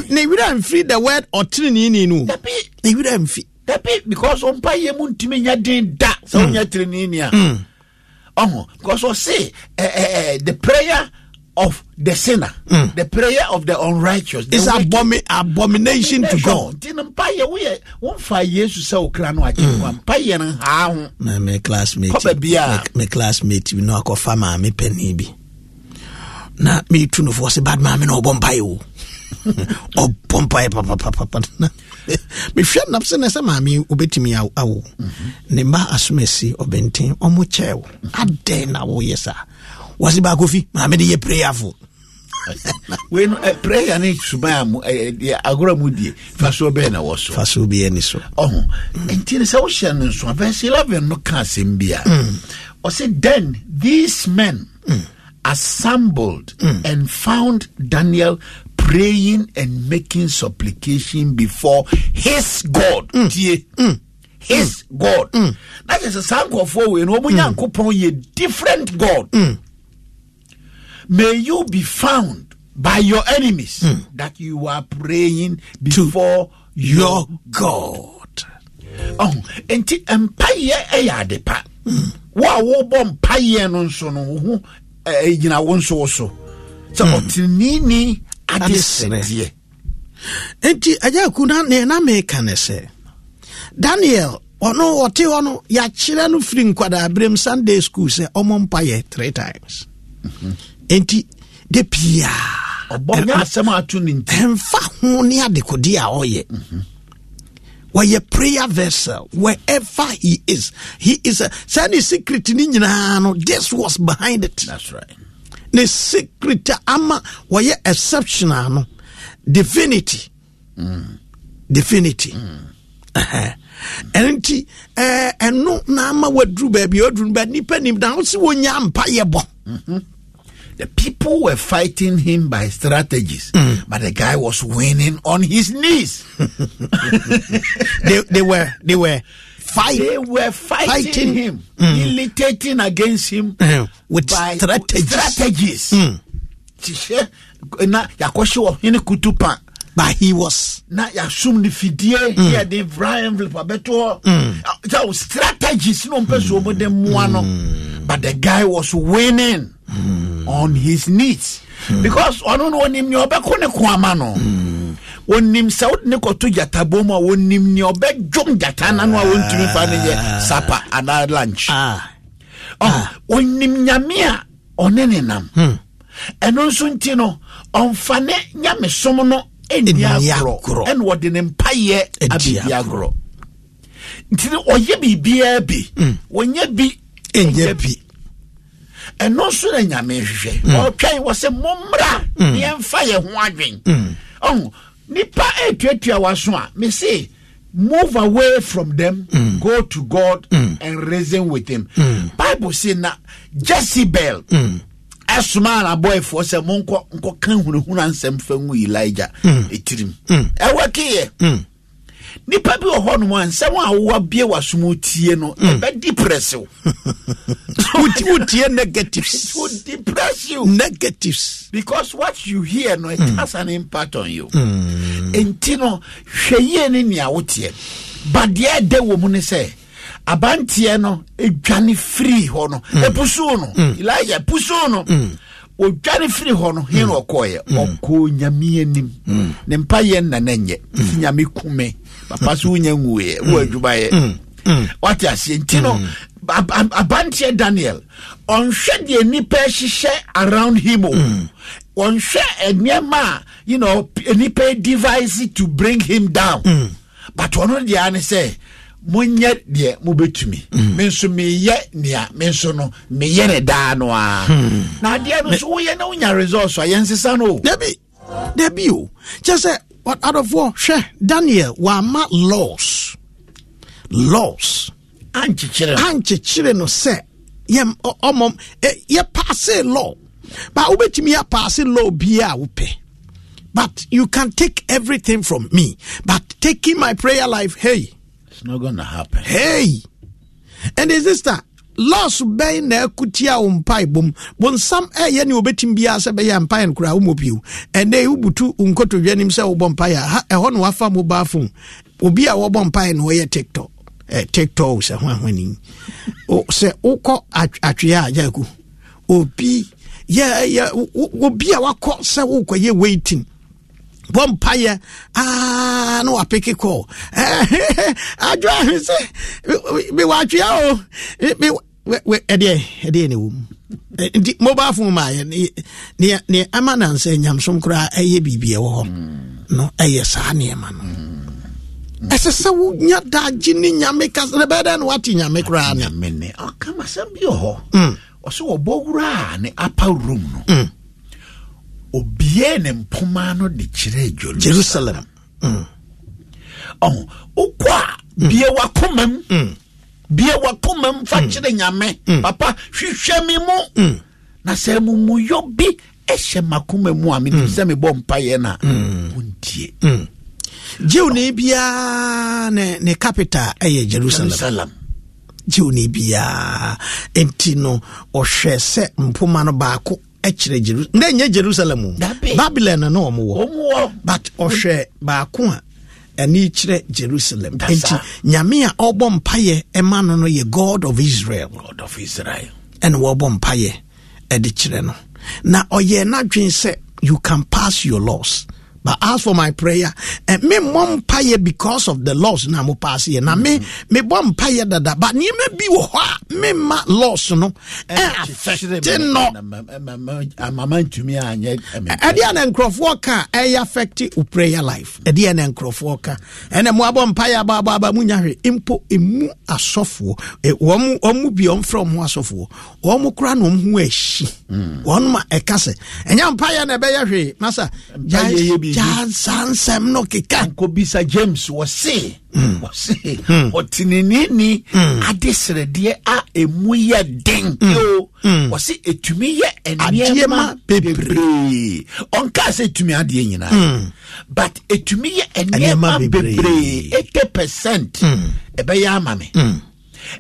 ne wira mfi the word o treni ni no ne wira mfi because on pa ye mu ntime nya den da so nya treni ni a oh because o say the prayer of the sinner, mm. the prayer of the unrighteous, is abomi- abomination to God. Mm. My, my classmate, my, my classmate, you know, I call farmer, me penny. Now me too no force bad man, me no bumpy o, o bumpy papa papa papa. Me fear napse nese mami ubeti mi awo awo. Nema asumesi obenten omucheo. Adena wo yesa. wasi ba kofi Muhammad ye prayer for when a prayer ni subamu agora mudie faso be na woso faso be ni so oh enti se wo hyen so verse eleven no kan sembia o say then these men mm. assembled mm. and found Daniel praying and making supplication before his God. Mm. Mm. His mm. God. Mm. That is a song of war. We know we are a different God. Mm. May you be found by your enemies mm. that you are praying before to your God. Oh, and the empire Eyadepa. Wow, bomb pie no so no. Eh, you know, one so so. So, Tinini. Adisere. Enti aja kuna ne na meka ne se. Daniel ono ote ono ya chire no firi nkwada abrem Sunday school se omompa ye three times. Enti de pia obonya asema atu ni ntemfa ho ne adekode a oye. Where prayer vessel, wherever he is, he is a sani secret ni nyina no, this was behind it. That's right. The secret ama why exceptional no divinity mm. divinity mm. uh-huh. and uh, and no na ama wadru baby odru ba nipa nim down si wonya ampa yebo. The people were fighting him by strategies, mm. but the guy was winning on his knees. they, they were they were Fight. They were fighting, fighting him, mm. militating against him mm. with by strategies. strategies. Mm. But he was. Now you assume the fidye here the Brian Vilpabeto. That was strategies. No person over them one. But the guy was winning mm. on his knees mm. because I don't know him. You are One nim saut ne koto jataboma one nim ni obek jom jatana no won timi fa ne supper and lunch ah oh one nim nyamia onene nam eno nso nti no onfa ne nyame som no enia agro and what the empire abidi agro nti oye bibia bi wonye bi enye bi eno nso na nyame hwe otwan wo se momra ne mfa ye ho adwen oh Nipa etuetua waswa. Me say, move away from them, mm. go to God mm. and reason with Him. Mm. Bible say na Jezebel, mm. asuma na boy for say monko nko kan hunhun ansem fangu Elijah etirim. Ewakiye. Nipa bi oho no ansem awo bie wasumo tie no e be depress o. Utie negatives. It will depress you. Negatives. Because what you hear, no, it mm. has an impact on you. Entino, sheye ni ni awotie. But the other woman say, abantie no, e jani free hono. E pusuno. Ilaye pusuno. O jani free hono. He no koye. Oko nyami enim. Nempa yen na nenye. Nyami kume. Papa su nyenguye. Uwe jubaye. What you say? Entino. Abantia Daniel, on shed the nipe she around him, on shed a nyama, you know, nipe device to bring him down. Mm. But one of the other say, Munya de Mubitumi, Mensu me yet near Mensono, me yene danoa. Now, dear, we are knowing your resource, I answer Sano. Debbie, Debbie, just what out of war, share Daniel, were my laws. Laws. Anchichire. Anchichire no se. Yem omom. Ye passe law. But ubeti mi ya passe law biya upe. But you can take everything from me. But taking my prayer life, hey. It's not going to happen. Hey. And is this that? Laws be na kutia umpai bum. Bon sam e yeni ubeti mbiya se be ya mpai nkura umupiu. Ende ubutu unkoto yenim se ubompai ya. Ha e honu wafa mubafun. Ubiya wabompai no ye TikTok. Eh, take toes and one winning. Oh, say, oh, call at ya yaku. Oh, be, yeah, yeah, oh, be our court, sir. Oh, ye waiting. Bompire, ah, no, I pick a call. I drive, say, be watch you. Oh, be, we, a day, a day in the womb. Mobile phone, my near near Amanan saying, I'm some cry, a baby, no, a yes, I near man. Esese wo nya da gini nya make us better than what nya make ra nya mene o kama sam bi ho Oso obogura ne upper room no. Obiye ne mpoma no de kire Jerusalem. Mm. Oh, okwa biye wakomam. Mm. Biye wakomam fa kire nyame. Papa hwehwe me mu. Na sɛ mu mu yobi ehye makoma mu a me sɛ me bɔ mpa ye na. Ontie. Jew ne bia ne ne capital eye Jerusalem. Jew ne bia empty no ohwe se mpoma no baako ekire Jerusalem. Ndenye Jerusalem. Babylon no omo. But ohwe baako a eni kire Jerusalem. Empty nyame a obɔ mpa ye ema no no ye God of Israel, God of Israel. And wo obɔ mpa ye edi kire no. Na oye na dwen se you can pass your laws. But as for my prayer, and me mom paye because of the laws na mo pass here. Na me me bom paye dada, but ni me bi wo ha me ma laws no. Eh affected no. Mama ntumi anye. E dey na nkrofo ka e affect u prayer life. E dey na nkrofo ka. Ene mo abom paye ba ba ba munya hwe impo emu asofo. Wo mu omu bi om from ho asofo. Wo mu kra no mu ashi. Wo ma e ka se. Enya mpaye na be ye hwe masa. Jansan sem no kika kobisa James was say was say otinini ni adesere de a emuye den yo was say etumi ye enye ma bebre onka say etumi ade nyina but etumi ye enye ma bebre eighty percent ebe ya amame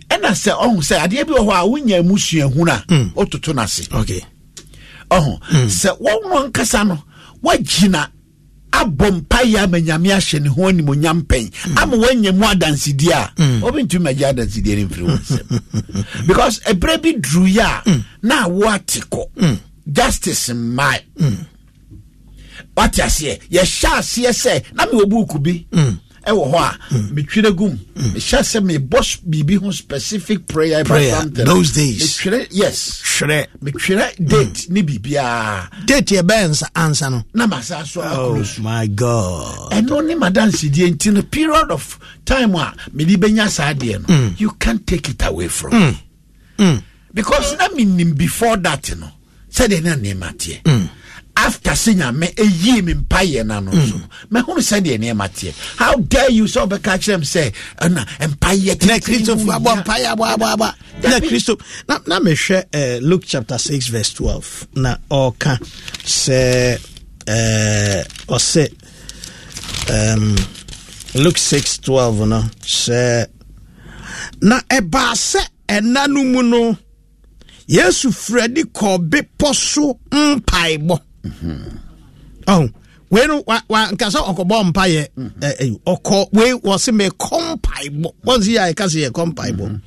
and I say on say ade bi ho a wonya musua huna ototo na se okay oh say won nkasa no wajina abompaya menyame ahye ne ho animo nyampen ama wanyemu adansidi a obintuma gya adansidi ne influence because a baby drew ya na watiko justice my what ya say ya sha say say na me obuku bi e wo ho a metwire gum me sha say me boss bibi ho specific prayer prayer those days metwire yes shre metwire date ni bibia date e bens answer no na masa so akrosu my god and only madam sidie ntin period of time a me di benya sa de no you can't take it away from mm. me mm. because na me nim before that no said e na name atie after senior me a ye min paye na no so me who said e na tie how dare you so be catch them say na empire na Christopher abo empire abo abo na Christopher na na me hwe Luke chapter six verse twelve na oka say eh o say um Luke six twelve no say na eba se enanum no Yesu Freddy kobe poso mpaibo Mm-hmm. Oh, when one can say Okobo Mpaye, Oko, we was in a compaibo. Once here I can see a compaibo.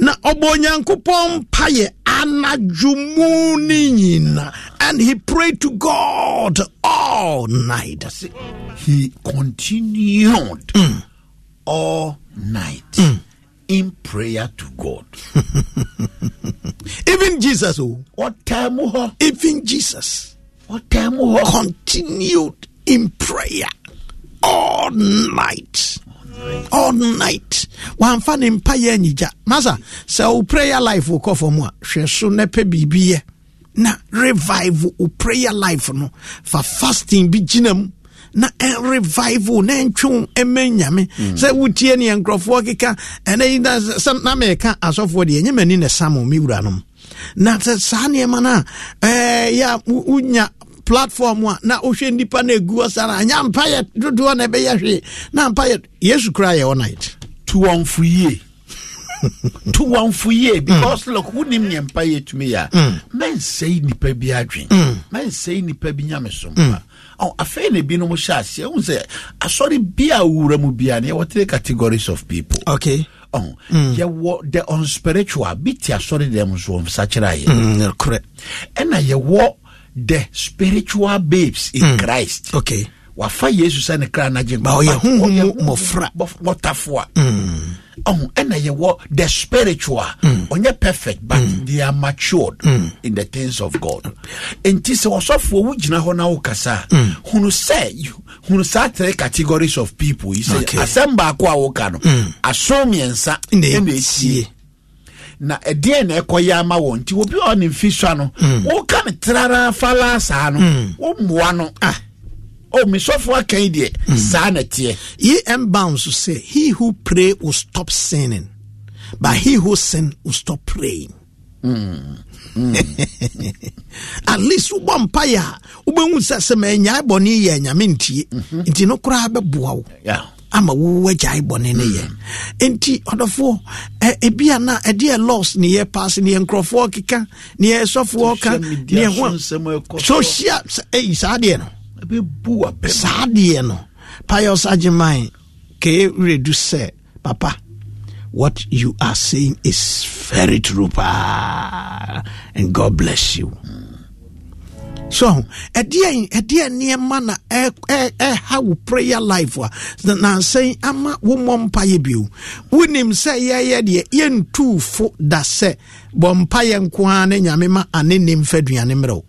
Na Obonyankupo Mpaye, Anajumunina, and he prayed to God all night. He continued mm. all night mm. in prayer to God. Even Jesus, what time? Even Jesus. Continued in prayer all night. All night. One fan in Payanija. Maza, so prayer life will call for more. She soon nepe be na revival or prayer life no for fasting be jinum. Na en revival na entwon emanyame sɛ wotie ne nkrɔfoɔ keka ɛna sɛ na meka asɔfoɔ de enyamani ne samo me wuranom na sɛ saa ne mana eh ya unya platform wa na ohwɛ nipa na egu asara anya mpaye dodoɔ na ɛbɛyɛ hwe na mpaye Yesu Christ yɛ all night to one for ye to one for ye because look who nim ne mpaye to me ya men say nipa bi adwen men say nipa bi nyame so oh, I feel a bit of a chance. I saw the beer who be an three categories of people. Okay. Oh, mm. yeah, what the unspiritual bit, I saw them so such a correct. And I walk the spiritual babes in mm. Christ. Okay. What five years you send a crown agent? Oh, yeah, more fra, more tough one. Oh, and I walk the spiritual mm. on your perfect, but mm. they are matured mm. in the things of God. And this was so for which Nahona Okasa, who say, who sat three categories of people, he said, Asemba Kwa Okano, Asomian Sa in the M B C. na edie na ekoya ma won ti obi on fisha no wo ka ne trara fala sa no wo mwa no ah oh me so for kan die sa na tie ye em bounds say he who pray will stop sinning but he who sin will stop praying. Mm. Mm. At least ubampaya ubenwusa semenya boni ye nyame ntie nti no kura be boawo yeah ama wo agya ibone ne ye enti odofo e bia na e de loss ne ye pass ne nkrofo kika ne ye sofo ka ne ho social e sadie no be bu a sadie no pious agimai ke reduce papa. What you are saying is very true, pa. And God bless you. Mm. So, a dear, a dear near manna, eh, eh, eh, how prayer life was. Now saying, Ama woman payabu. Wouldn't him say, yeah, yeah, dear, yen two foot that say, Bompayan Kwane, Yamima, and in him Fedri Animero.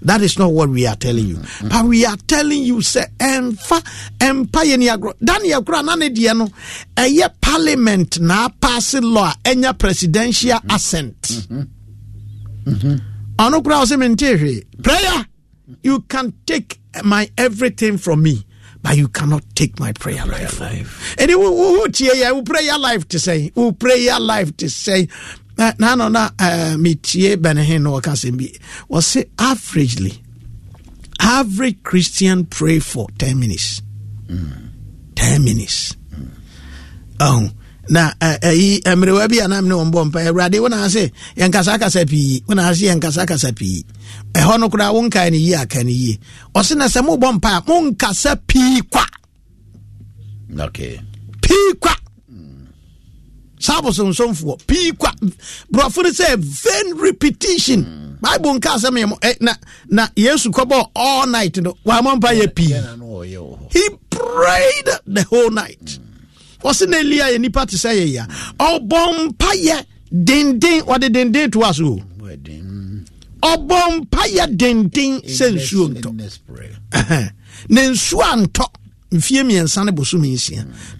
That is not what we are telling you. Mm-hmm. But we are telling you, say, Emfa, Empire Niagro, Daniel Granadiano, a year parliament now passing law, and your presidential assent. Mm-hmm. Mm-hmm. Ano Krausementary, prayer, you can take my everything from me, but you cannot take my prayer, prayer life. life. And who tear you pray your life to say, who pray your life to say, na na na mitie benehin no kasembi was say averagely every Christian pray for ten minutes mm. ten minutes mm. oh na eh emre wa bia na me no mbom pa urade wona ase yankasa kasa pi wona ase yankasa kasa pi e ho no kura won kai ne yi aka ne yi o se na se mo bom pa mon kasa pi kwa okay pi kwa Saboson son for P qua Brofun say vain repetition. My bone cast me na na yesu kobo all night no one pay P. He prayed the whole night. Was in a lia any party say ya or bomb paya din din what the din din to us who or bomb paya din din says uh Nen swan talk Fiemi and Sanne Bosumi.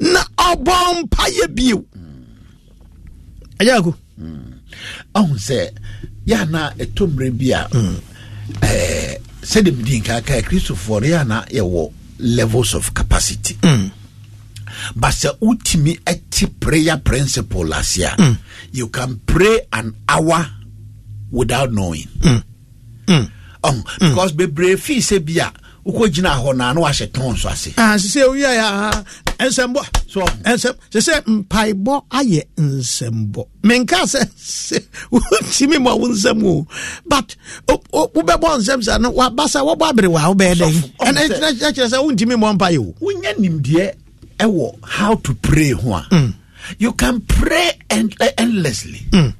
Na or bomb paya bill. Ayago. Mm. Oh, say, Yana a tomb rebia. Eh, said the meeting, Kaka Christopher Yana, a levels of capacity. Mm. But the ultimate prayer principle last year, mm. you can pray an hour without knowing. Mm. Mm. Um, mm. Because be brave, he said, Bia. Ukojina hona no ahye ton so ase ah se se oya ya ensembo so ensembo se se mpaibo aye ensembo menka se timi mo wonsembo but ubebo ensembo na wa basa wo babere wa obeden and I just say untimi mo mpa yo unya nimde ewo how to pray ho you can pray endlessly mm.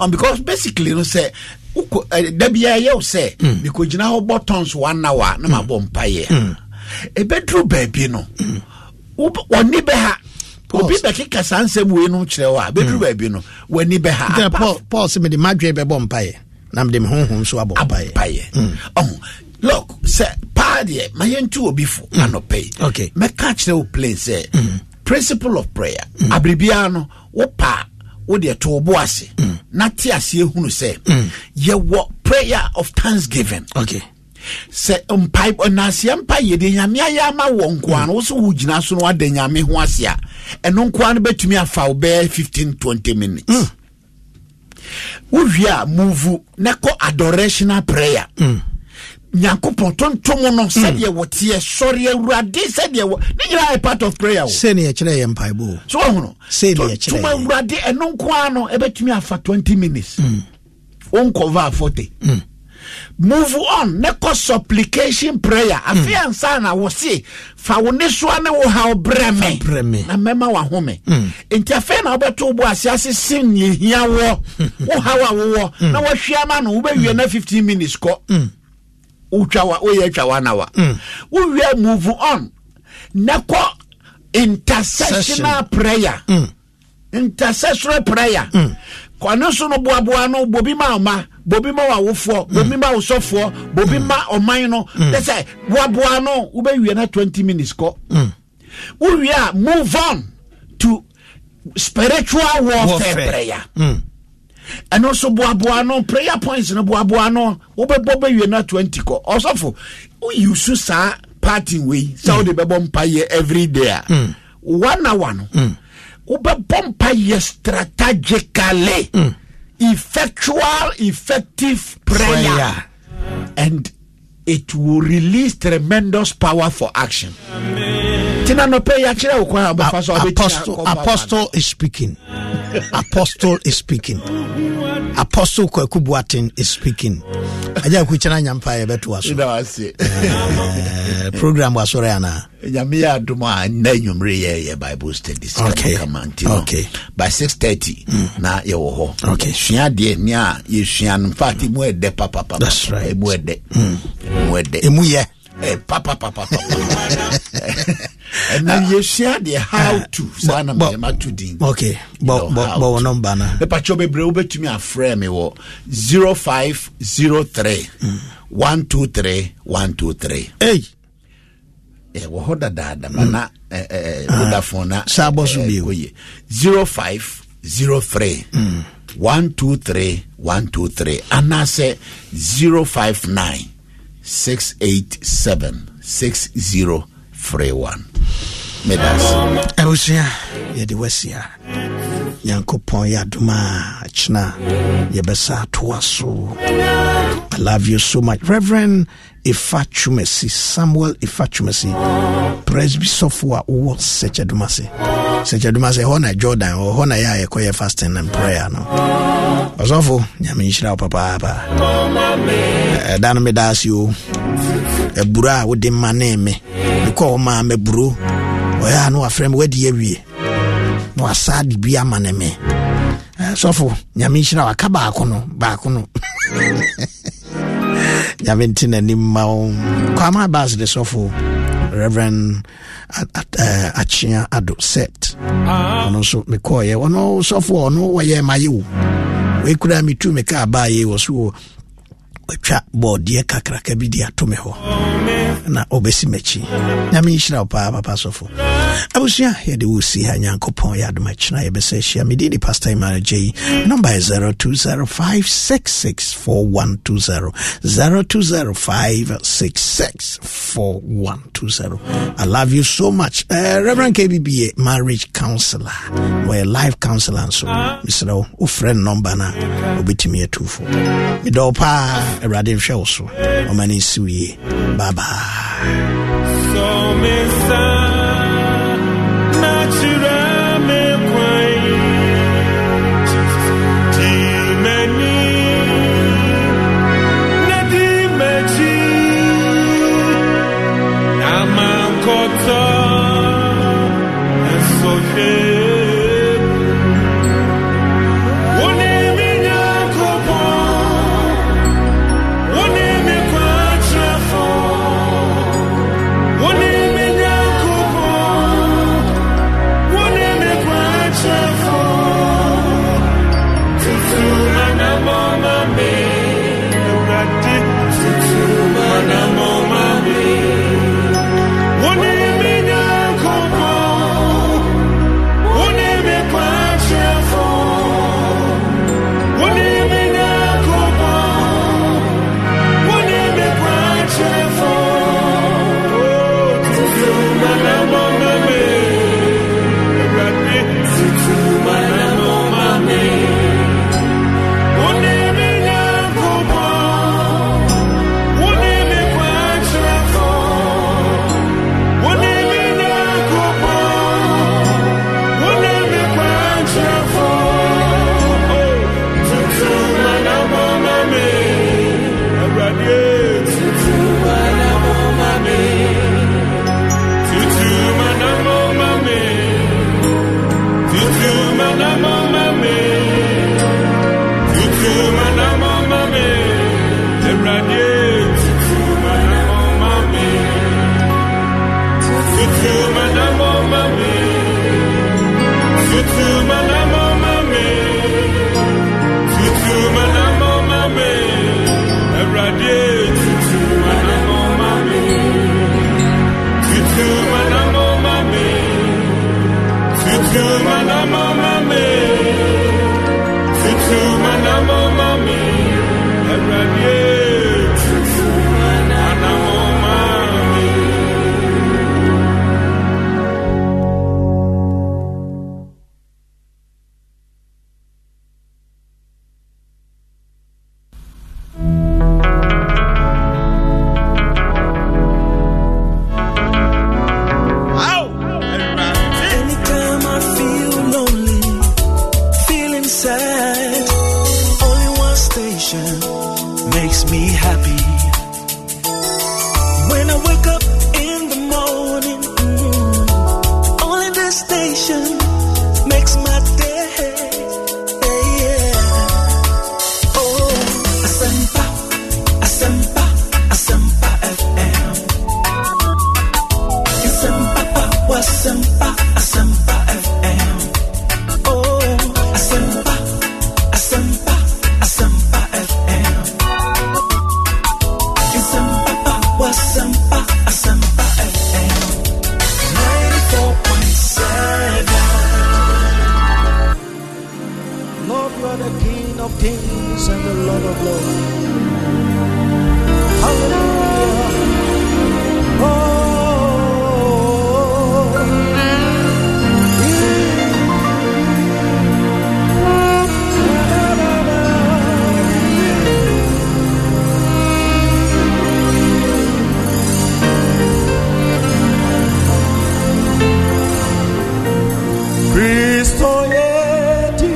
and because basically you know, say uko dabia ye o say because jina ho buttons one hour na ma bompa ye e bedru baby no woni be ha obi be kika sanse we no kire wa bedru baby no woni be ha Paul say me the madwe be bompa ye na me dem honhom so abompa ye oh look say party my entu obi fo anopay okay me catch the place say principle of prayer abribia no wo pa wo de to bo ase na ti ase ehunu se ye wo prayer of thanksgiving okay se mpai na ase mpai ye de nyame aya ma wo nkoa no so wo gina so no ade nyame ho ase a eno nkoa no betumi afa wo be fifteen to twenty minutes wo hwia move na ko adorational prayer nyankopon tontom no se de wo tie sori awurade se de wo ne nyira part of prayer wo se ne ye kire ye mpai bo so wo no se de ye kire to awurade eno nkoa no ebetumi afa twenty minutes on cover forty move on ne ko supplication prayer afiansa na wo se fa wo ne so ane wo ha breme na mema wa home enti afa na obeto bo ase ase sin ye hia wo wo ha wa wo na wo hwia ma no wo be wie na fifteen minutes ko Uchawa, oye chawanawa. Mm. We will move on. Nako intercessional prayer. Mm. Intercessional prayer. Mm. Kwano sono boaboano bobi ma oma, bobi ma wawofo, bobi ma osofo, bobi ma oman no. They say boaboano ube we na twenty minutes ko. Mm. We will move on to spiritual warfare, warfare. prayer. Mm. And also boaboano prayer points in a boaboano over boba you not twenty ko also for you susa parting way Saudi Babompire every day one hour one over bompire strategically effectual effective prayer and it will release tremendous power for action. Apostle, Apostle is speaking. Apostle is speaking. Apostle Kweku Boateng is speaking. Aja kuchana nyampa yebetu waso. Ida wasi. Program waso reana. Nyamia aduma na nyumre ye ye Bible study. Okay. Okay. By six thirty mm. na ye woho. Okay. Shia de nia ye shia nfati mwe de papa papa. That's right. Mwe de. Mwe de. Mwe ye. Hey, papa, papa, papa. And now uh, you share the how uh, to. So I'm not to ding. Okay. But but but number na. The pachobe breube to me a friend me wo zero five zero three one two three one two three. Hey. Eh, wo hoda da da mana eh eh Vodafone na. Sabo subi oye zero five zero three one two three one two three. Anna say zero five nine. Six eight seven six zero three one. Medas. Eusia, Yediwesia, Yankopon Yaduma, Chna, Yebesa Tuasu. I love you so much, Reverend Ifatumesi, Samuel Ifatumesi, Presby Sophua, who such a dumasi. Such a dumasi, Hona Jordan, or Hona Yaya, Koya fasting and prayer. No. Osofo nyamishira papa papa danu me das yo ebura wo de mane me ko ma me buru oya no afrem we de awie no asade bia mane me osofo nyamishira akaba akono ba akono nyamintina ni mawo kwa ma bas de sofo Reverend Achia Ado set ono so me ko ye ono sofo ono wo ye mayu we could have me to make a buy was who a chat board, dear Cacabidia Tomeho, and Obesimechi. Namisha, Papa Passofo. I was here, here they will see her young coupon yard match. I beseech me, did the past time. J number is zero two zero five six six four one two zero zero two zero five six six four one two zero. I love you so much, uh, Reverend K B B A, marriage counselor, we're a life counselor. And so, Mister O, friend number now, obitimi a two four. Midopa. A radio show, so I'm an issue. Bye bye. Come on, mama, You are the King of kings and the Lord of lords. Hallelujah. Oh. Cristo è Dio.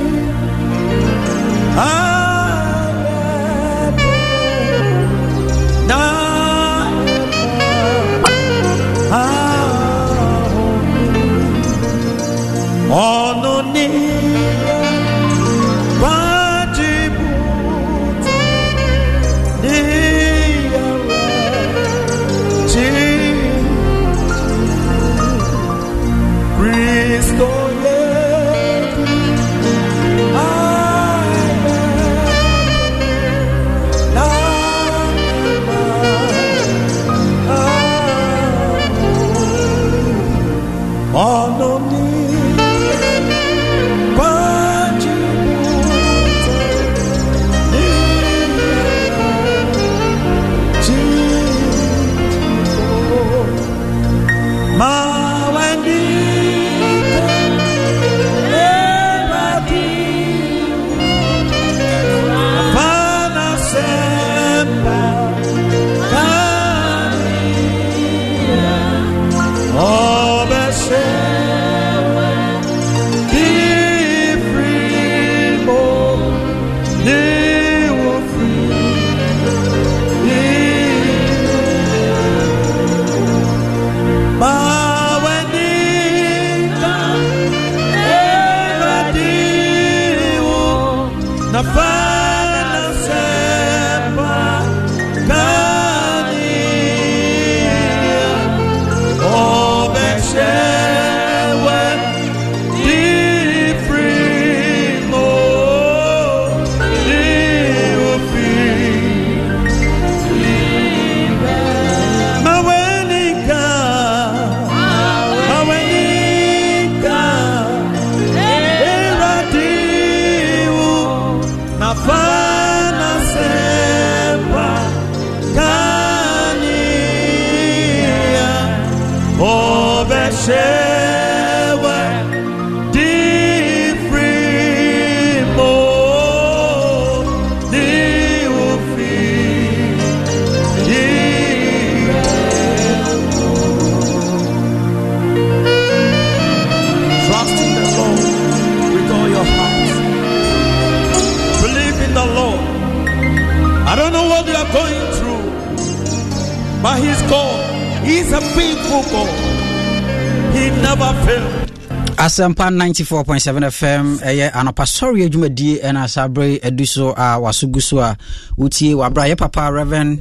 Asempa ninety-four point seven F M eh anopasori adwumadie eh na sabre aduso a wasuguso a utie wabraye papa Reverend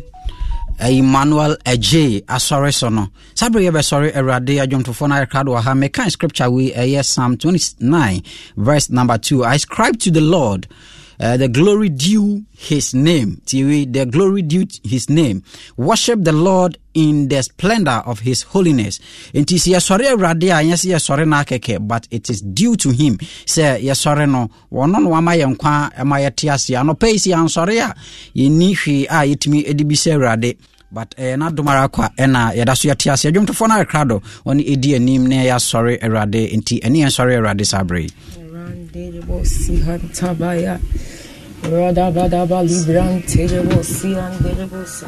Emmanuel Ej asori sono sabre ye be sori erade adwomtofo na record wa ha me kan scripture we eh Psalm twenty-nine verse number two. I ascribe to the Lord Uh, the glory due his name. T V, the glory due his name. Worship the Lord in the splendor of his holiness. But it is due to him. Say, yes, sorry, no. One on one, my young, my tiasia, no pace, I'm sorry. You need he, I eat me, Edibisera. But eh na domarakwa eh na yadaso yate ase adwomtofo na rekrado oni edi anim na ya sori erade enti eni en sori erade sabre erade bo si hantabaya roda bada ba libran terebo si anderebo sa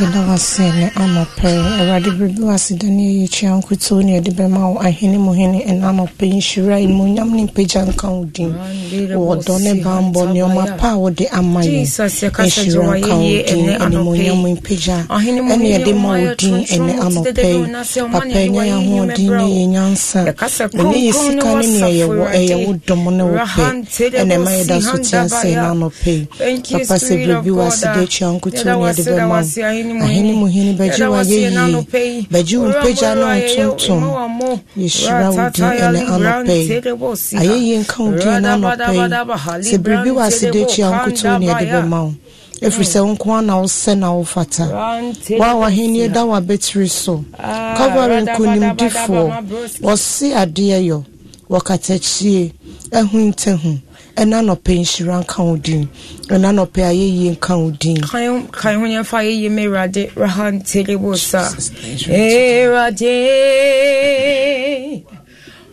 yada wasene amape erade bibu asidani yichi ankuto ni edi be ma ahene mohene enanope inshira imonyam ni pejan kanudin o done bambo ni o mapa o de amaye inshira kanudin ene imonyam ni pejan ene edi maudin ene anope pape nya ho din ni nyansa ni yisika ni ni yewo eyewo domo ne wo pe ene ma yada sotia se nanope papa se bibu asidechi ankuto ni edi be ma ahini muhini bajiwa yeyi bajiwa mpeja na mtumtum yeshira udi ene anopei ayeyi nka udi ene anopei sebribi wa asidechi ya mkutu ni edebe mao If we say unkwan our send our fata, wow, I hear that we betri so. Covering kunim difo, was see a dear yo, wakatechi, and winter and none of pain she ran counting, and none of pay ye counting. Kayunia fire ye may rade, Rahan Telebusa, eh, rade,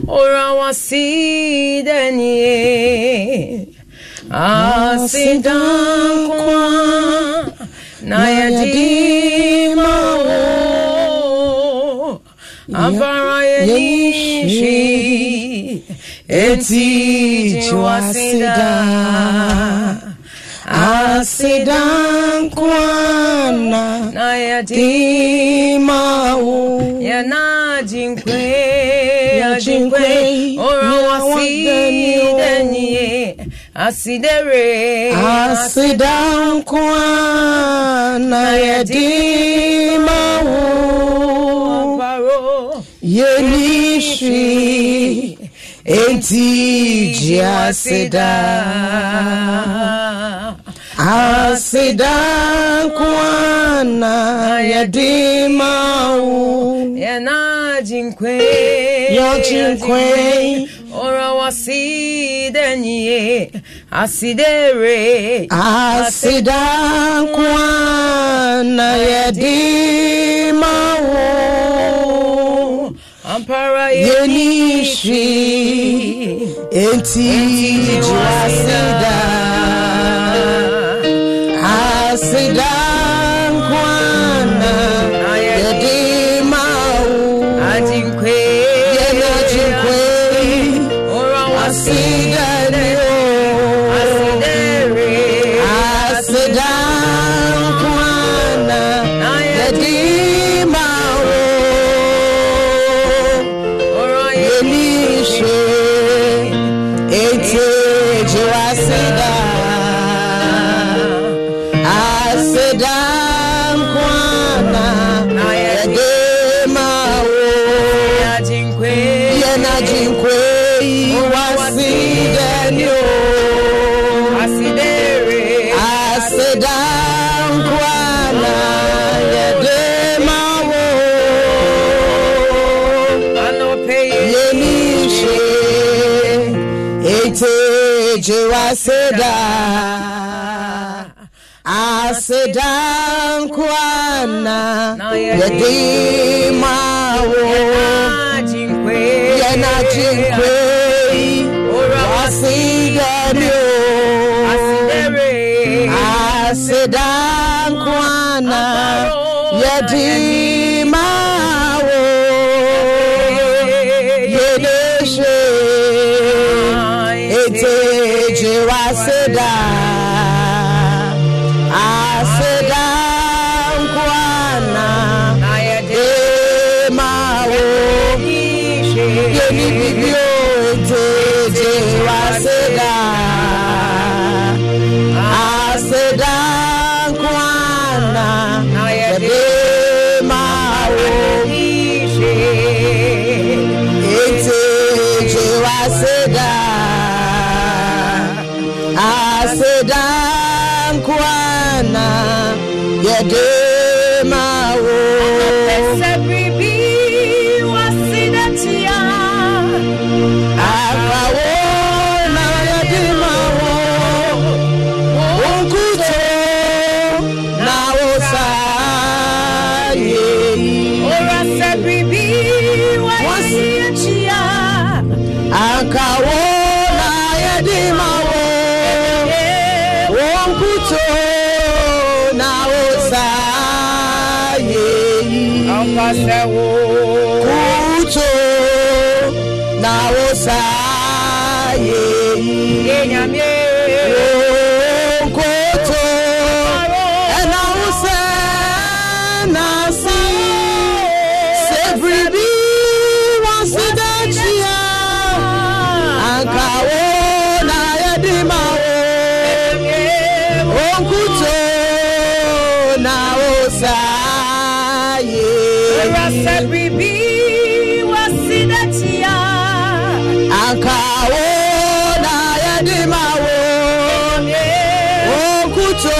or our seed and ye. Asidan kwa nayadima o avarayenishi eti jwasida asidan kwa nayadima o yanajinkwe yajinkwe orawasidenye Asidere, Asidam Kwana Yadima Waro Yelishi Enti Asida Asidam Kwana Yadima Waro Yanajinkwe Yajinkwe Orawasidanye Asidere Asida Kwana Yadima O Ampara Yenishi Enti Asida Asida Kwana Yadima O Adinkwe Yenijinkwe Aseda, Aseda Kwana, Yadima, Yanajinque, Aseda, Aseda Kwana, Yadima, Yadeshe, I said, I said, Kawo na yadima wo, o kuto.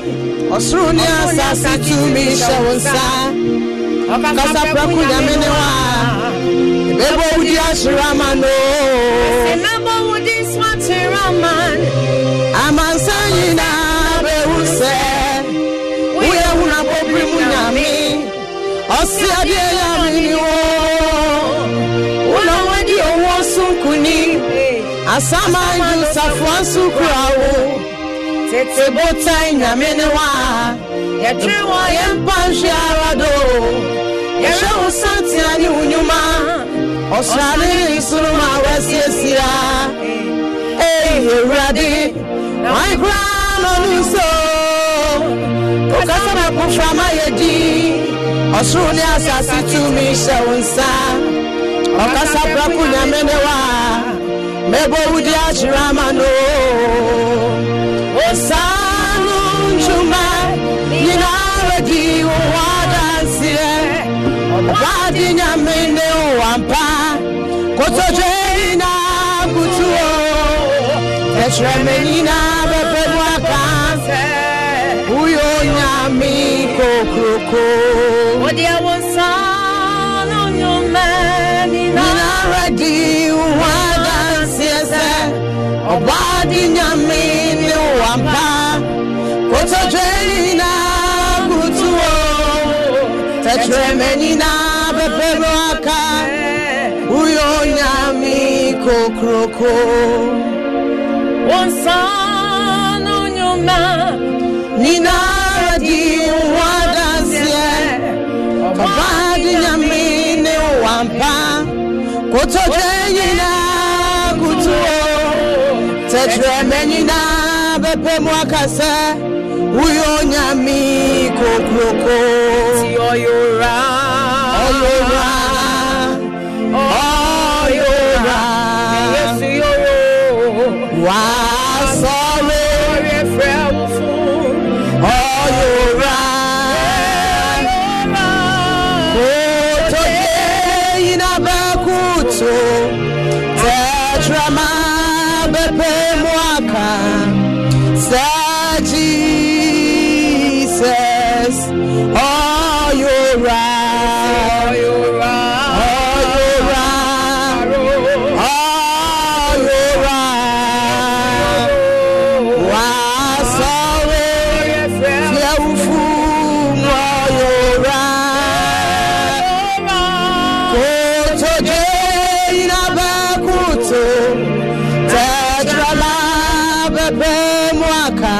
Mebo udia chirama no, osani di wadansi wadi nyamene wampa kotoje na kutuo echremeni na bebwa kanse uyo nyami kokoko wadi awasana nyameni na radi wadansi wadi nyamene wampa kotoje na Tremenina beperoaka uyonyami kokroko Onsano nyoma nina radi wadanse Kabadi nyamine wampa Kotojeyina kutuo Tremenina beperoaka se Uyonyami kokroko Ti oyora oyora oyora Yesu yoro wa solo refrefu oyora oyora Kotoye inabakuto Tetrama bepe mwaka Saji Oh, you're right. Oh, you're right. Oh, you're right. Oh, you're right. What's all right? Oh, you're right. Go to jail in a bakuto. Tetrala bebe mwaka.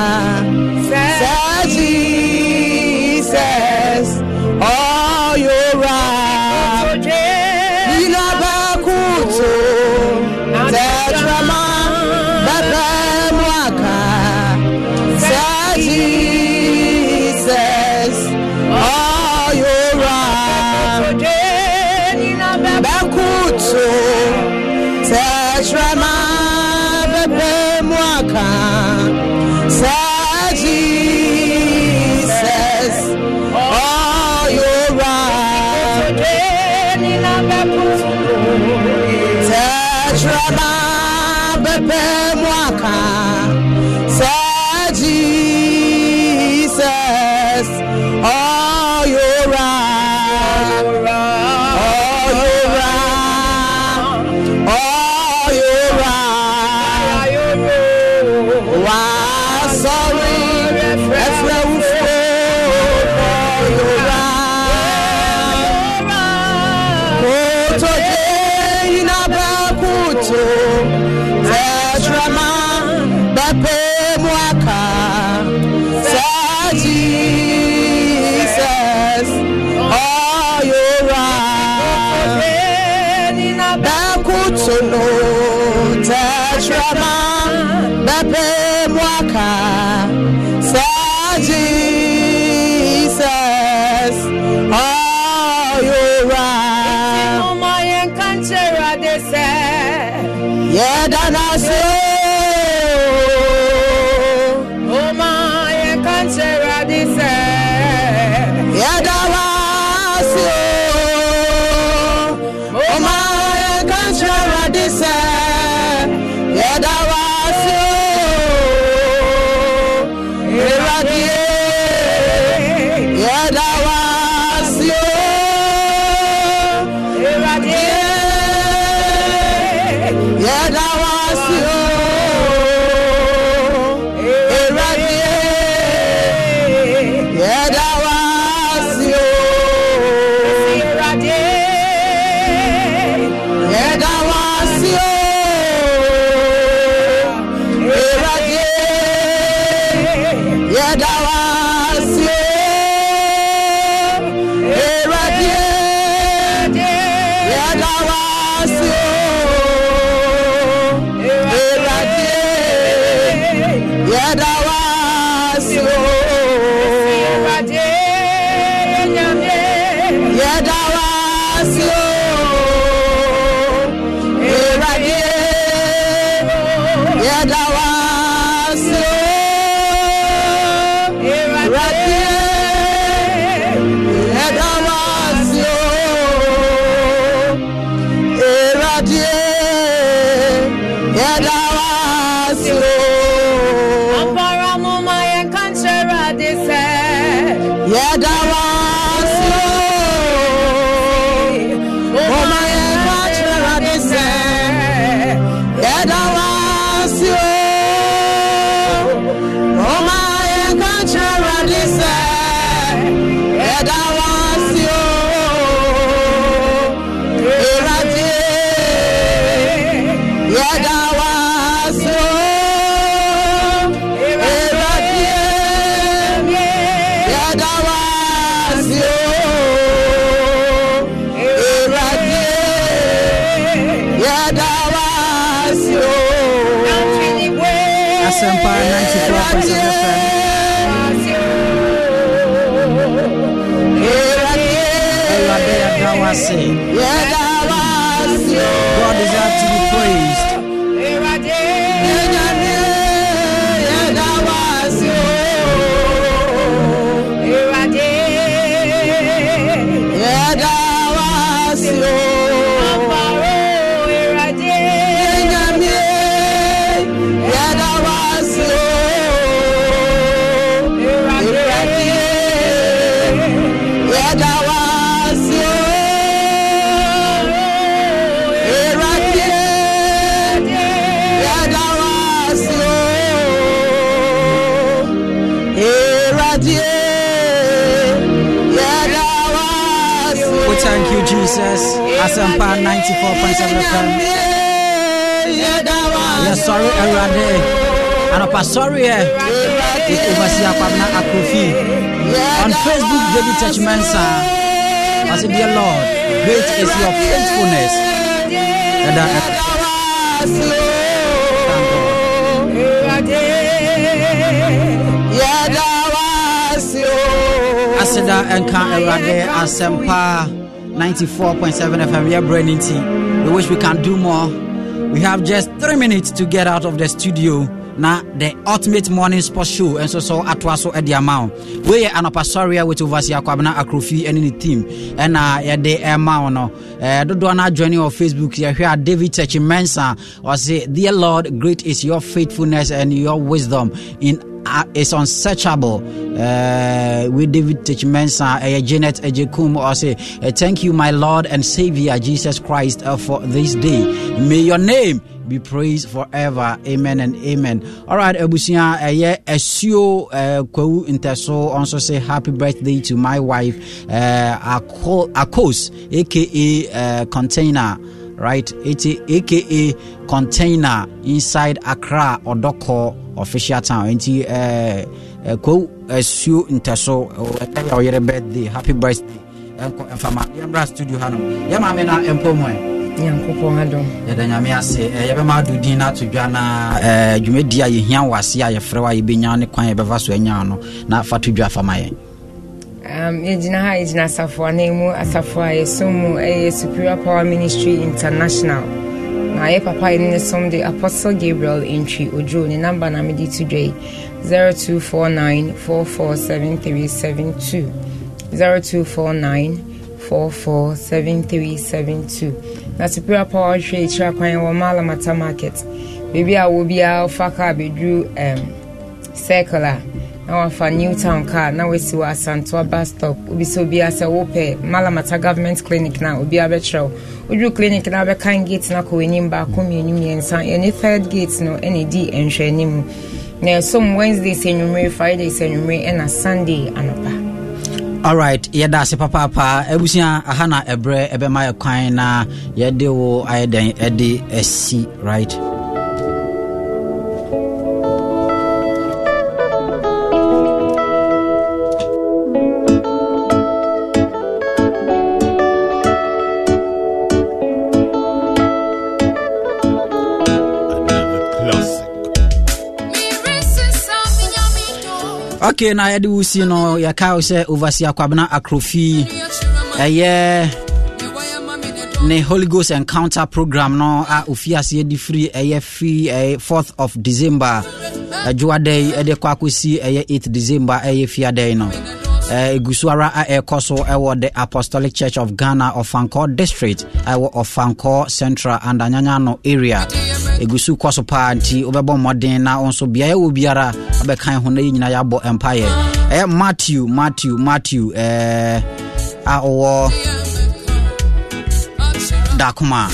Right here, God deserves to be praised. Jesus, Asempa ninety-four point seven F M. Yes, sorry, Erade. And I'm sorry, eh? Overseer Pabna Akufi. On Facebook, David Churchmansa. I said, dear Lord, great is your faithfulness. And I said, and can't Erade Asempa. ninety-four point seven F M, we are Brandon T. We wish we can do more. We have just three minutes to get out of the studio. Now, the ultimate morning sports show, and so so at Waso at the amount. We are an opassoria with Overseer Kwabena Akrofi and any team, and uh, the amount. Uh, do not join you on Facebook. You hear David Churchmansa or say, dear Lord, great is your faithfulness and your wisdom in Uh, it's unsearchable. Uh, with David Churchmansa, uh, Janet Ejekum, or say, uh, thank you, my Lord and Savior Jesus Christ, uh, for this day. May your name be praised forever. Amen and amen. All right, Ebusia, Esio Kwewu Interso also say happy birthday to my wife, uh, Akos, aka uh, Container. Right, aka Container inside Accra or Odoko official town. Enti ko esu ntaso or your birthday, happy birthday. Enko enfama yamra studio hanom. Yamame na empomo e. Nyankopon adom. Yeda nyame ase e be ma do din na todwa na dwumadie a yehia wase a yefre wa yebenya ne kwan yebeva so anya no na fa todwa fama yen. Um, Ejina ha Ejina Safwa Nemu Asafwa Yesumu a Superior Power Ministry International. Na ye papa in the Sunday Apostle Gabriel entry Ojo ni number na me di today zero two four nine four four seven three seven two zero two four nine four four seven three seven two. Na Superior Power Trade Chakwan Wamala Mata Market. Baby I will be out faka bedru um circular. Now for Newtown car, now we see what Santua bus stop. Ubi so be as a wope, Malamata government clinic now, Ubi Abetro. Udu clinic now, we can't get na Koenimba, Communion, any third gates, no, any D and Shanimu. Now some Wednesdays, and Fridays, and a Sunday, and all right, yeah, that's a papa. Ebusia, Ahana, Ebre, Ebemaya, Kaina, Yadeo, Iden, Eddie, S C, right? Okay, now I do see no your cow say Overseer Kwabena Akrofi. Yeah, the Holy Ghost Encounter Program no a ufiasi di free a free a fourth of December. A Jua day a de kwakusi a eighth December a fia day no. Uh, Guswara uh, Koso uh, the Apostolic Church of Ghana of Fankor District uh, of Fankor Central and Anyanyano area Gusu Koso Party Obebo Modena na onso biaye obiara abekan ho na nyina yabo empire eh uh, Matthew Matthew Matthew eh uh, awo Dakuma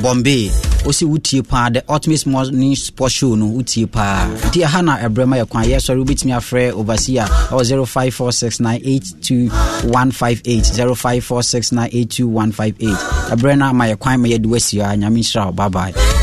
Bombay osi wutie pa the ultimate morning sports show no wutie pa nti ha na ebrema yakwan ye sorry ubitimi afre Overseer or zero five four six nine eight two one five eight zero five four six nine eight two one five eight ebrena ma yakwan me ye duasia nyame shira bye bye